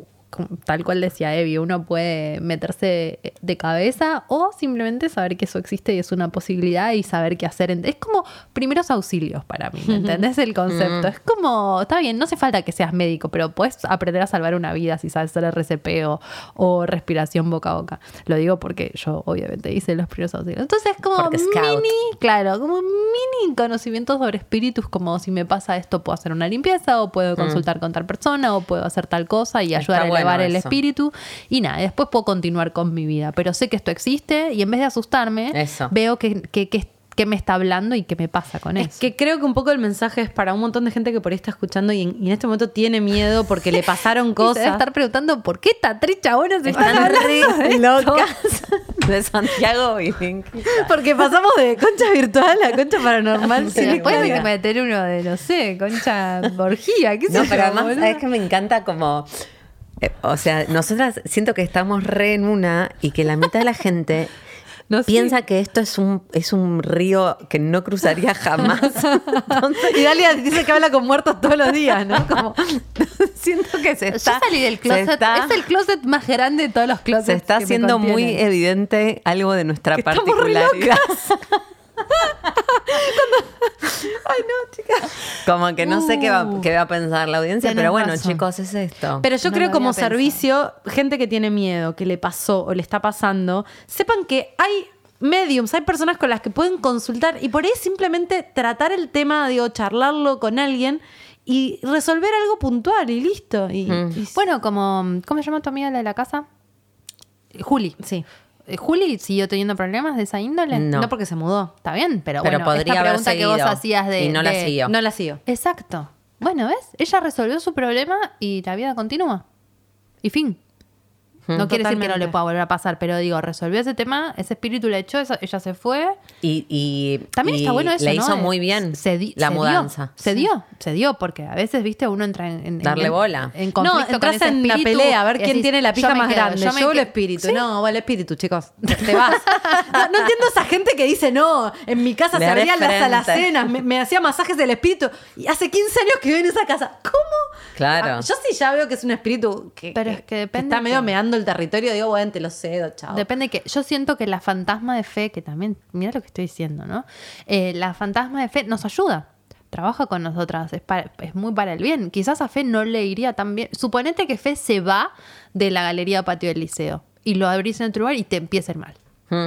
tal cual decía Evi, uno puede meterse de cabeza o simplemente saber que eso existe y es una posibilidad y saber qué hacer. Es como primeros auxilios para mí, ¿me entendés el concepto? Es como, está bien, no hace falta que seas médico, pero puedes aprender a salvar una vida si sabes hacer RCP o respiración boca a boca. Lo digo porque yo obviamente hice los primeros auxilios. Entonces es como mini conocimientos sobre espíritus, como si me pasa esto puedo hacer una limpieza o puedo consultar con tal persona o puedo hacer tal cosa y ayudar a elevar el espíritu y nada, después puedo continuar con mi vida, pero sé que esto existe y en vez de asustarme, veo que me está hablando y qué me pasa con eso. Es que creo que un poco el mensaje es para un montón de gente que por ahí está escuchando y en este momento tiene miedo porque le pasaron cosas. Se debe estar preguntando por qué estas tres chabonas están re locas de Santiago y porque pasamos de concha virtual a concha paranormal. Sí, después hay que meter uno de, no sé, concha borgia, qué sé yo. No, pero además, ¿sabes que me encanta como... O sea, nosotras siento que estamos re en una y que la mitad de la gente piensa que esto es un río que no cruzaría jamás. Entonces, y Dalia dice que habla con muertos todos los días, ¿no? Como, siento que se está... Yo salí del closet. Es el closet más grande de todos los closets. Se está haciendo muy evidente algo de nuestra particularidad. Ay, no, chicas. Como que no sé qué va a pensar la audiencia, pero bueno, razón. Chicos, es esto. Pero yo creo como servicio, gente que tiene miedo, que le pasó o le está pasando, sepan que hay mediums, hay personas con las que pueden consultar y por ahí simplemente tratar el tema, digo, charlarlo con alguien y resolver algo puntual y listo. Y bueno, como, ¿cómo se llama tu amiga la de la casa? Juli. Sí. ¿Juli siguió teniendo problemas de esa índole? No porque se mudó. Está bien, pero bueno, podría esta pregunta haber seguido, que vos hacías de... Y no la siguió. No la siguió. Exacto. Bueno, ¿ves? Ella resolvió su problema y la vida continúa. Y fin. No quiere decir que no le pueda volver a pasar, pero digo, resolvió ese tema, ese espíritu le echó, ella se fue. Y también está bueno eso, ¿no? Le hizo muy bien la mudanza. Se dio, porque a veces, viste, uno entra en darle bola. En conflicto entras con ese en espíritu, la pelea, a ver quién tiene la pija más grande. Yo el espíritu. ¿Sí? No, el espíritu, chicos. Te vas. No entiendo esa gente que dice, no, en mi casa se abrían las alacenas, me hacía masajes del espíritu. Y hace 15 años que vivo en esa casa. ¿Cómo? Claro. Yo sí ya veo que es un espíritu pero es que depende, está medio meando el territorio, digo, bueno, te lo cedo, chao. Depende que... Yo siento que la fantasma de fe, que también... Mira lo que estoy diciendo, ¿no? La fantasma de fe nos ayuda. Trabaja con nosotras. Es muy para el bien. Quizás a Fe no le iría tan bien. Suponete que Fe se va de la galería patio del liceo y lo abrís en otro lugar y te empieza a ir mal.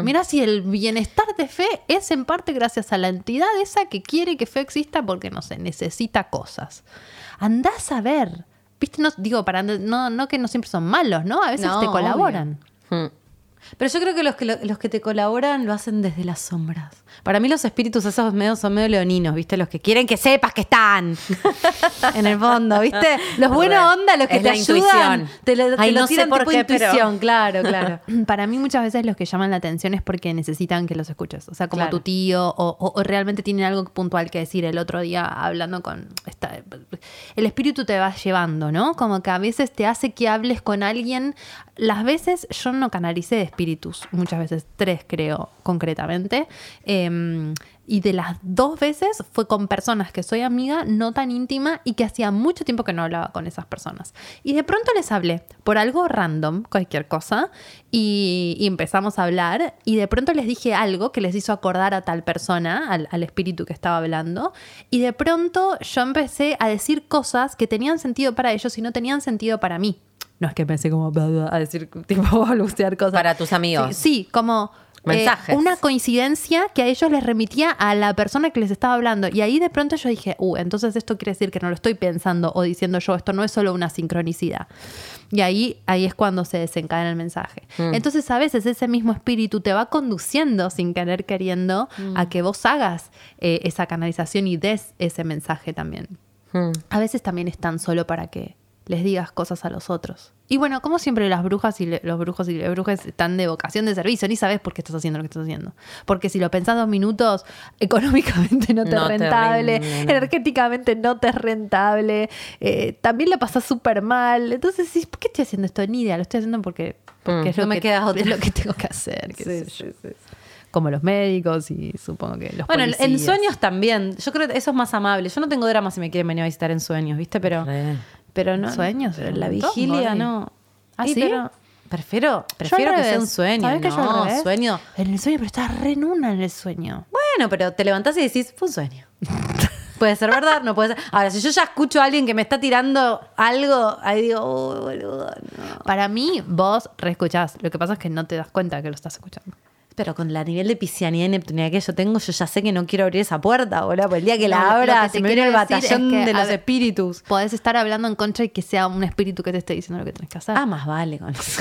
Mira si el bienestar de Fe es en parte gracias a la entidad esa que quiere que Fe exista porque, no sé, necesita cosas. andás a ver. ¿Viste? No, digo, para no que no siempre son malos, ¿no? A veces no, te colaboran. Obvio. Pero yo creo que los que te colaboran lo hacen desde las sombras. Para mí los espíritus esos son medio leoninos, ¿viste? Los que quieren que sepas que están en el fondo, ¿viste? Los buena onda, los que es te ayudan, intuición. Te lo no tiran por qué, intuición, pero... claro. Para mí muchas veces los que llaman la atención es porque necesitan que los escuches. O sea, como claro. Tu tío o realmente tienen algo puntual que decir. El otro día hablando con... el espíritu te va llevando, ¿no? Como que a veces te hace que hables con alguien. Las veces yo no canalicé de espíritus, muchas veces 3 creo concretamente, y de las 2 veces fue con personas que soy amiga, no tan íntima, y que hacía mucho tiempo que no hablaba con esas personas. Y de pronto les hablé por algo random, cualquier cosa, y empezamos a hablar, y de pronto les dije algo que les hizo acordar a tal persona, al espíritu que estaba hablando, y de pronto yo empecé a decir cosas que tenían sentido para ellos y no tenían sentido para mí. No es que pensé como a decir, tipo, a lucear cosas. Para tus amigos. Sí, como... mensajes. Una coincidencia que a ellos les remitía a la persona que les estaba hablando. Y ahí de pronto yo dije, entonces esto quiere decir que no lo estoy pensando o diciendo yo. Esto no es solo una sincronicidad. Y ahí es cuando se desencadena el mensaje. Entonces a veces ese mismo espíritu te va conduciendo sin querer queriendo a que vos hagas esa canalización y des ese mensaje también. A veces también es tan solo para que les digas cosas a los otros. Y bueno, como siempre las brujas y los brujos y las brujas están de vocación de servicio. Ni sabes por qué estás haciendo lo que estás haciendo. Porque si lo pensás 2 minutos, económicamente no te es rentable. Energéticamente no te es rentable. También la pasás súper mal. Entonces decís, ¿por qué estoy haciendo esto? Ni idea, lo estoy haciendo porque es, es lo que tengo que hacer. Sí. Como los médicos y supongo que los policías. Bueno, en sueños también. Yo creo que eso es más amable. Yo no tengo drama si me quieren venir a visitar en sueños, ¿viste? Pero no. Sueños, pero la vigilia no. ¿Ah, sí? Pero prefiero que sea un sueño. ¿Sabés que yo al revés? Sueño. En el sueño, pero estás re en una en el sueño. Bueno, pero te levantás y decís, fue un sueño. Puede ser verdad, no puede ser. Ahora, si yo ya escucho a alguien que me está tirando algo, ahí digo, boludo, no. Para mí, vos reescuchás. Lo que pasa es que no te das cuenta que lo estás escuchando. Pero con la nivel de piscianía y neptunidad que yo tengo, yo ya sé que no quiero abrir esa puerta, boludo. Porque el día que la abra, se me viene el batallón de los espíritus. Podés estar hablando en concha y que sea un espíritu que te esté diciendo lo que tenés que hacer. Ah, más vale con eso.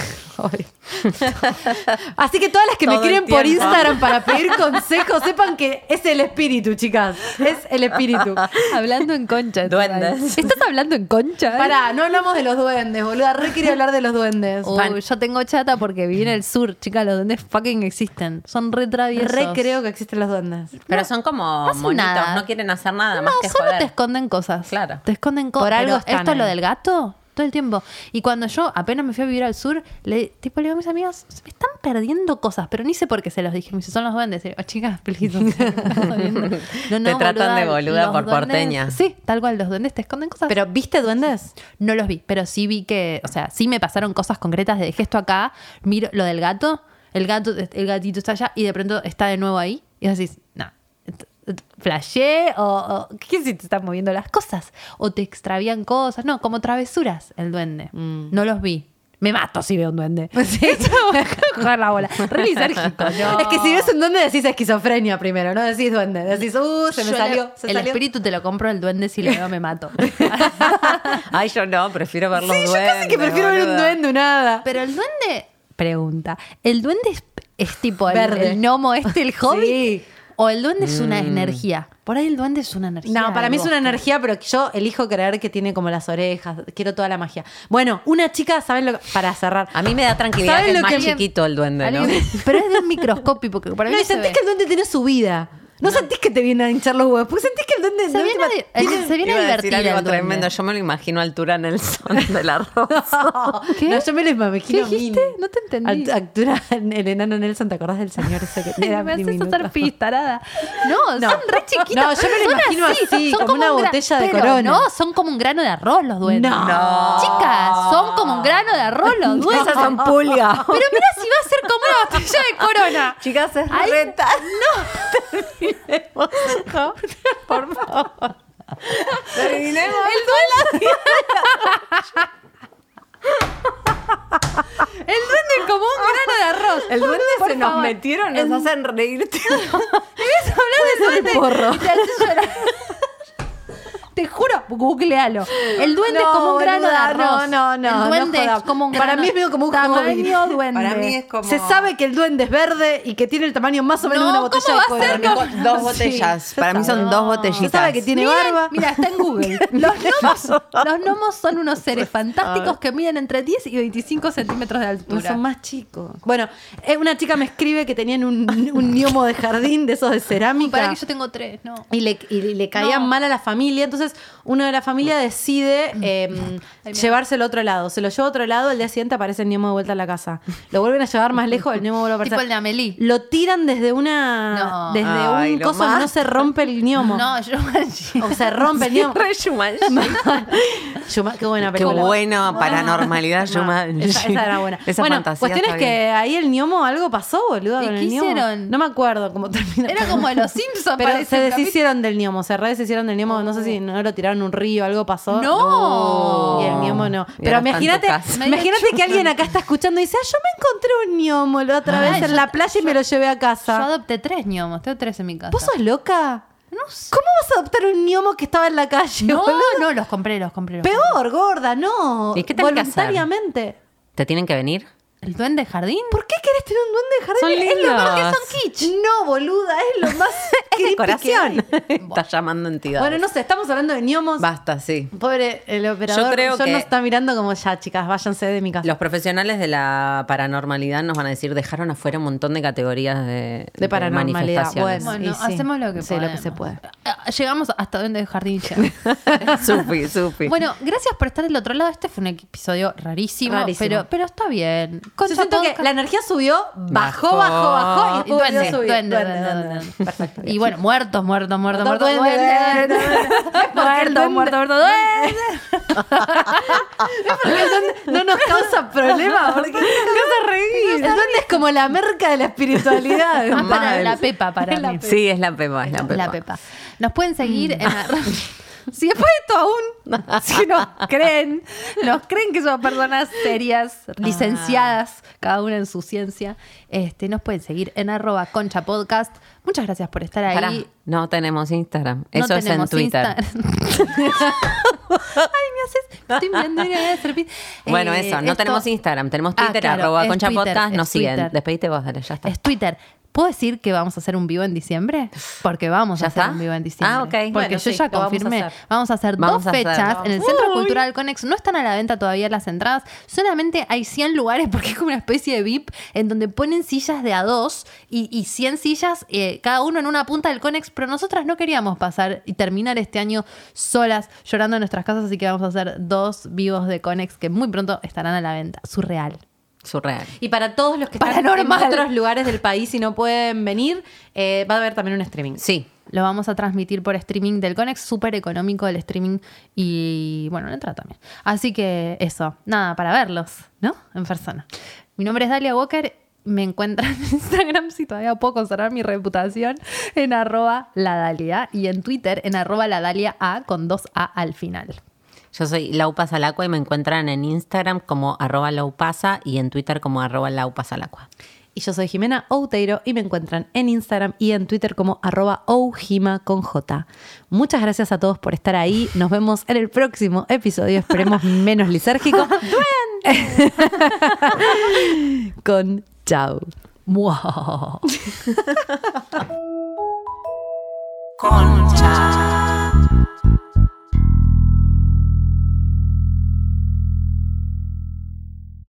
Así que todas las que me escriben por Instagram para pedir consejos, sepan que es el espíritu, chicas. Es el espíritu. Hablando en concha. Duendes. ¿Estás hablando en concha? Pará, no hablamos de los duendes, boludo. Re quería hablar de los duendes. Yo tengo chata porque viví en el sur, chicas. Los duendes fucking existen. Son re traviesos. Re creo que existen los duendes. Pero son como monitos, no quieren hacer nada más que joder. No, solo te esconden cosas. Claro. Te esconden cosas. Por algo están ahí. Esto es lo del gato, todo el tiempo. Y cuando yo apenas me fui a vivir al sur, le digo a mis amigas, se me están perdiendo cosas, pero ni sé por qué se los dije. Me dice, son los duendes. Y digo, chicas, please. No, te tratan de boluda por porteña. Sí, tal cual, los duendes te esconden cosas. ¿Pero viste duendes? No los vi, pero sí vi que, o sea, sí me pasaron cosas concretas de dejé esto acá, miro lo del gato. El gatito está allá y de pronto está de nuevo ahí. Y decís, no, flashé o ¿qué si te están moviendo las cosas? O te extravían cosas. No, como travesuras el duende. No los vi. Me mato si veo un duende. Sí, jugar la bola. Re lisérgico. No. Es que si ves un duende decís esquizofrenia primero, no decís duende. Decís, se me salió. Espíritu te lo compro el duende, si lo veo me mato. Ay, yo no, prefiero ver los duendes. Yo casi que prefiero ver un duende, nada. Pero el duende... Pregunta. ¿El duende es tipo el gnomo el hobbit? Sí. ¿O el duende es una energía? Por ahí el duende es una energía. No, para mí es una energía, pero yo elijo creer que tiene como las orejas. Quiero toda la magia. Bueno, una chica, ¿saben lo que...? Para cerrar. A mí me da tranquilidad que es más chiquito el duende, ¿no? Pero es de un microscopio. Porque para mí no, y sentís que el duende tiene su vida. No sentís que te viene a hinchar los huevos, porque sentís que el duende... Se viene a divertir algo tremendo. Yo me lo imagino altura Nelson de la Rosa. ¿Qué? No, yo me lo imagino. ¿Qué dijiste? No te entendí. Altura el enano Nelson, ¿te acordás del señor ese que era me diminuto? Haces hacer pistarada. No, son re chiquitos. No, yo me lo imagino así, como una botella de Corona. No, son como un grano de arroz los duendes. No. Chicas, son como un grano de arroz los duendes. Esas son pulgas. Pero mira si va a ser como una botella de Corona. Chicas, es reta. No. ¿No? Por favor. Terminemos. El duende. El duende es como un grano de arroz. El duende se nos metieron, nos hacen reír. Debes hablar del duende. Porro. Te juro, googlealo. El duende es como un grano de arroz. No. El duende es como un grano. Para mí es medio como un tamaño duende. Para mí es como... Se sabe que el duende es verde y que tiene el tamaño más o menos de una botella de coca. Con... Dos botellas. Sí, para mí son dos botellitas. Se sabe que tiene barba. Mira, está en Google. Los gnomos son unos seres fantásticos que miden entre 10 y 25 centímetros de altura. No son más chicos. Bueno, una chica me escribe que tenían un gnomo de jardín de esos de cerámica. Para que yo tengo tres, no. Y le caían mal a la familia. Entonces, uno de la familia decide llevárselo a otro lado. Se lo lleva a otro lado, al día siguiente aparece el gnomo de vuelta a la casa. Lo vuelven a llevar más lejos, el gnomo vuelve a aparecer. Tipo el de Amelie. Lo tiran desde una... No. Desde un coso que no se rompe el gnomo. No, Shumanji. O se rompe el gnomo. Re Shumanji. Qué buena película. Qué bueno, paranormalidad, Shumanji. Esa era buena. Esa fantasía. Cuestión es que ahí el gnomo, algo pasó, boludo. ¿Y qué hicieron? No me acuerdo cómo terminó. Era como de Los Simpsons. Pero se deshicieron del gnomo, se redeshicieron del gnomo. No sé si no lo tiraron un río, algo pasó. ¡No! Y el gnomo no. Pero imagínate que alguien acá está escuchando y dice, yo me encontré un gnomo la otra vez en la playa y me lo llevé a casa. Yo adopté tres gnomos, tengo tres en mi casa. ¿Vos sos loca? No sé. ¿Cómo vas a adoptar un gnomo que estaba en la calle? No, boludo? No, los compré. Peor, gorda, no. ¿Y qué tenés que hacer? Voluntariamente. ¿Te tienen que venir? ¿El duende jardín? ¿Por qué querés tener un duende jardín? Son lindos. Es lo más que son kitsch. No, boluda, es lo más es decoración. Estás llamando entidades. Bueno, no sé, estamos hablando de gnomos. Basta, sí. Pobre el operador. Yo creo que nos está mirando como, ya, chicas, váyanse de mi casa. Los profesionales de la paranormalidad nos van a decir, dejaron afuera un montón de categorías de paranormalidad. Bueno, sí, hacemos lo que podemos. Sí, lo que se puede. Llegamos hasta duende jardín ya. Sufi. Bueno, gracias por estar del otro lado. Este fue un episodio rarísimo. Pero está bien. Yo siento que la energía subió, bajó y duende. Perfecto. Y bueno, muertos, duende. No nos causa problema, porque nos causa reír. El duende es como la merca de la espiritualidad. Para la pepa, para mí. Sí, es la pepa, Nos pueden seguir en la... Si después de esto aún, si nos creen que somos personas serias, licenciadas, cada una en su ciencia, nos pueden seguir en @conchapodcast. Muchas gracias por estar ahí. No tenemos Instagram. Eso es en Twitter. Me estoy mirando y a hacer bueno, eso. No tenemos Instagram. Tenemos Twitter, claro, @conchapodcast. Nos siguen. Despedite vos, dale, ya está. Es Twitter. ¿Puedo decir que vamos a hacer un vivo en diciembre? Porque vamos a hacer un vivo en diciembre. Ah, ok. Porque yo ya confirmé. Vamos a hacer dos fechas en el Centro Cultural Conex. No están a la venta todavía las entradas. Solamente hay 100 lugares porque es como una especie de VIP en donde ponen sillas de A2 y 100 sillas cada uno en una punta del Conex. Pero nosotras no queríamos pasar y terminar este año solas, llorando en nuestras casas. Así que vamos a hacer dos vivos de Conex que muy pronto estarán a la venta. Surreal. Y para todos los que están en otros lugares del país y no pueden venir, va a haber también un streaming. Sí. Lo vamos a transmitir por streaming del Conex, súper económico el streaming y, bueno, la entrada también. Así que eso, nada, para verlos, ¿no? En persona. Mi nombre es Dalia Walker, me encuentran en Instagram, si todavía puedo conservar mi reputación, en @ladalia y en Twitter en @ladaliaa con 2A al final. Yo soy Laupasalacua y me encuentran en Instagram como @laupasa y en Twitter como @laupasalacua. Y yo soy Jimena Outeiro y me encuentran en Instagram y en Twitter como @oujima con J. Muchas gracias a todos por estar ahí. Nos vemos en el próximo episodio. Esperemos menos lisérgico. Con chau. Concha.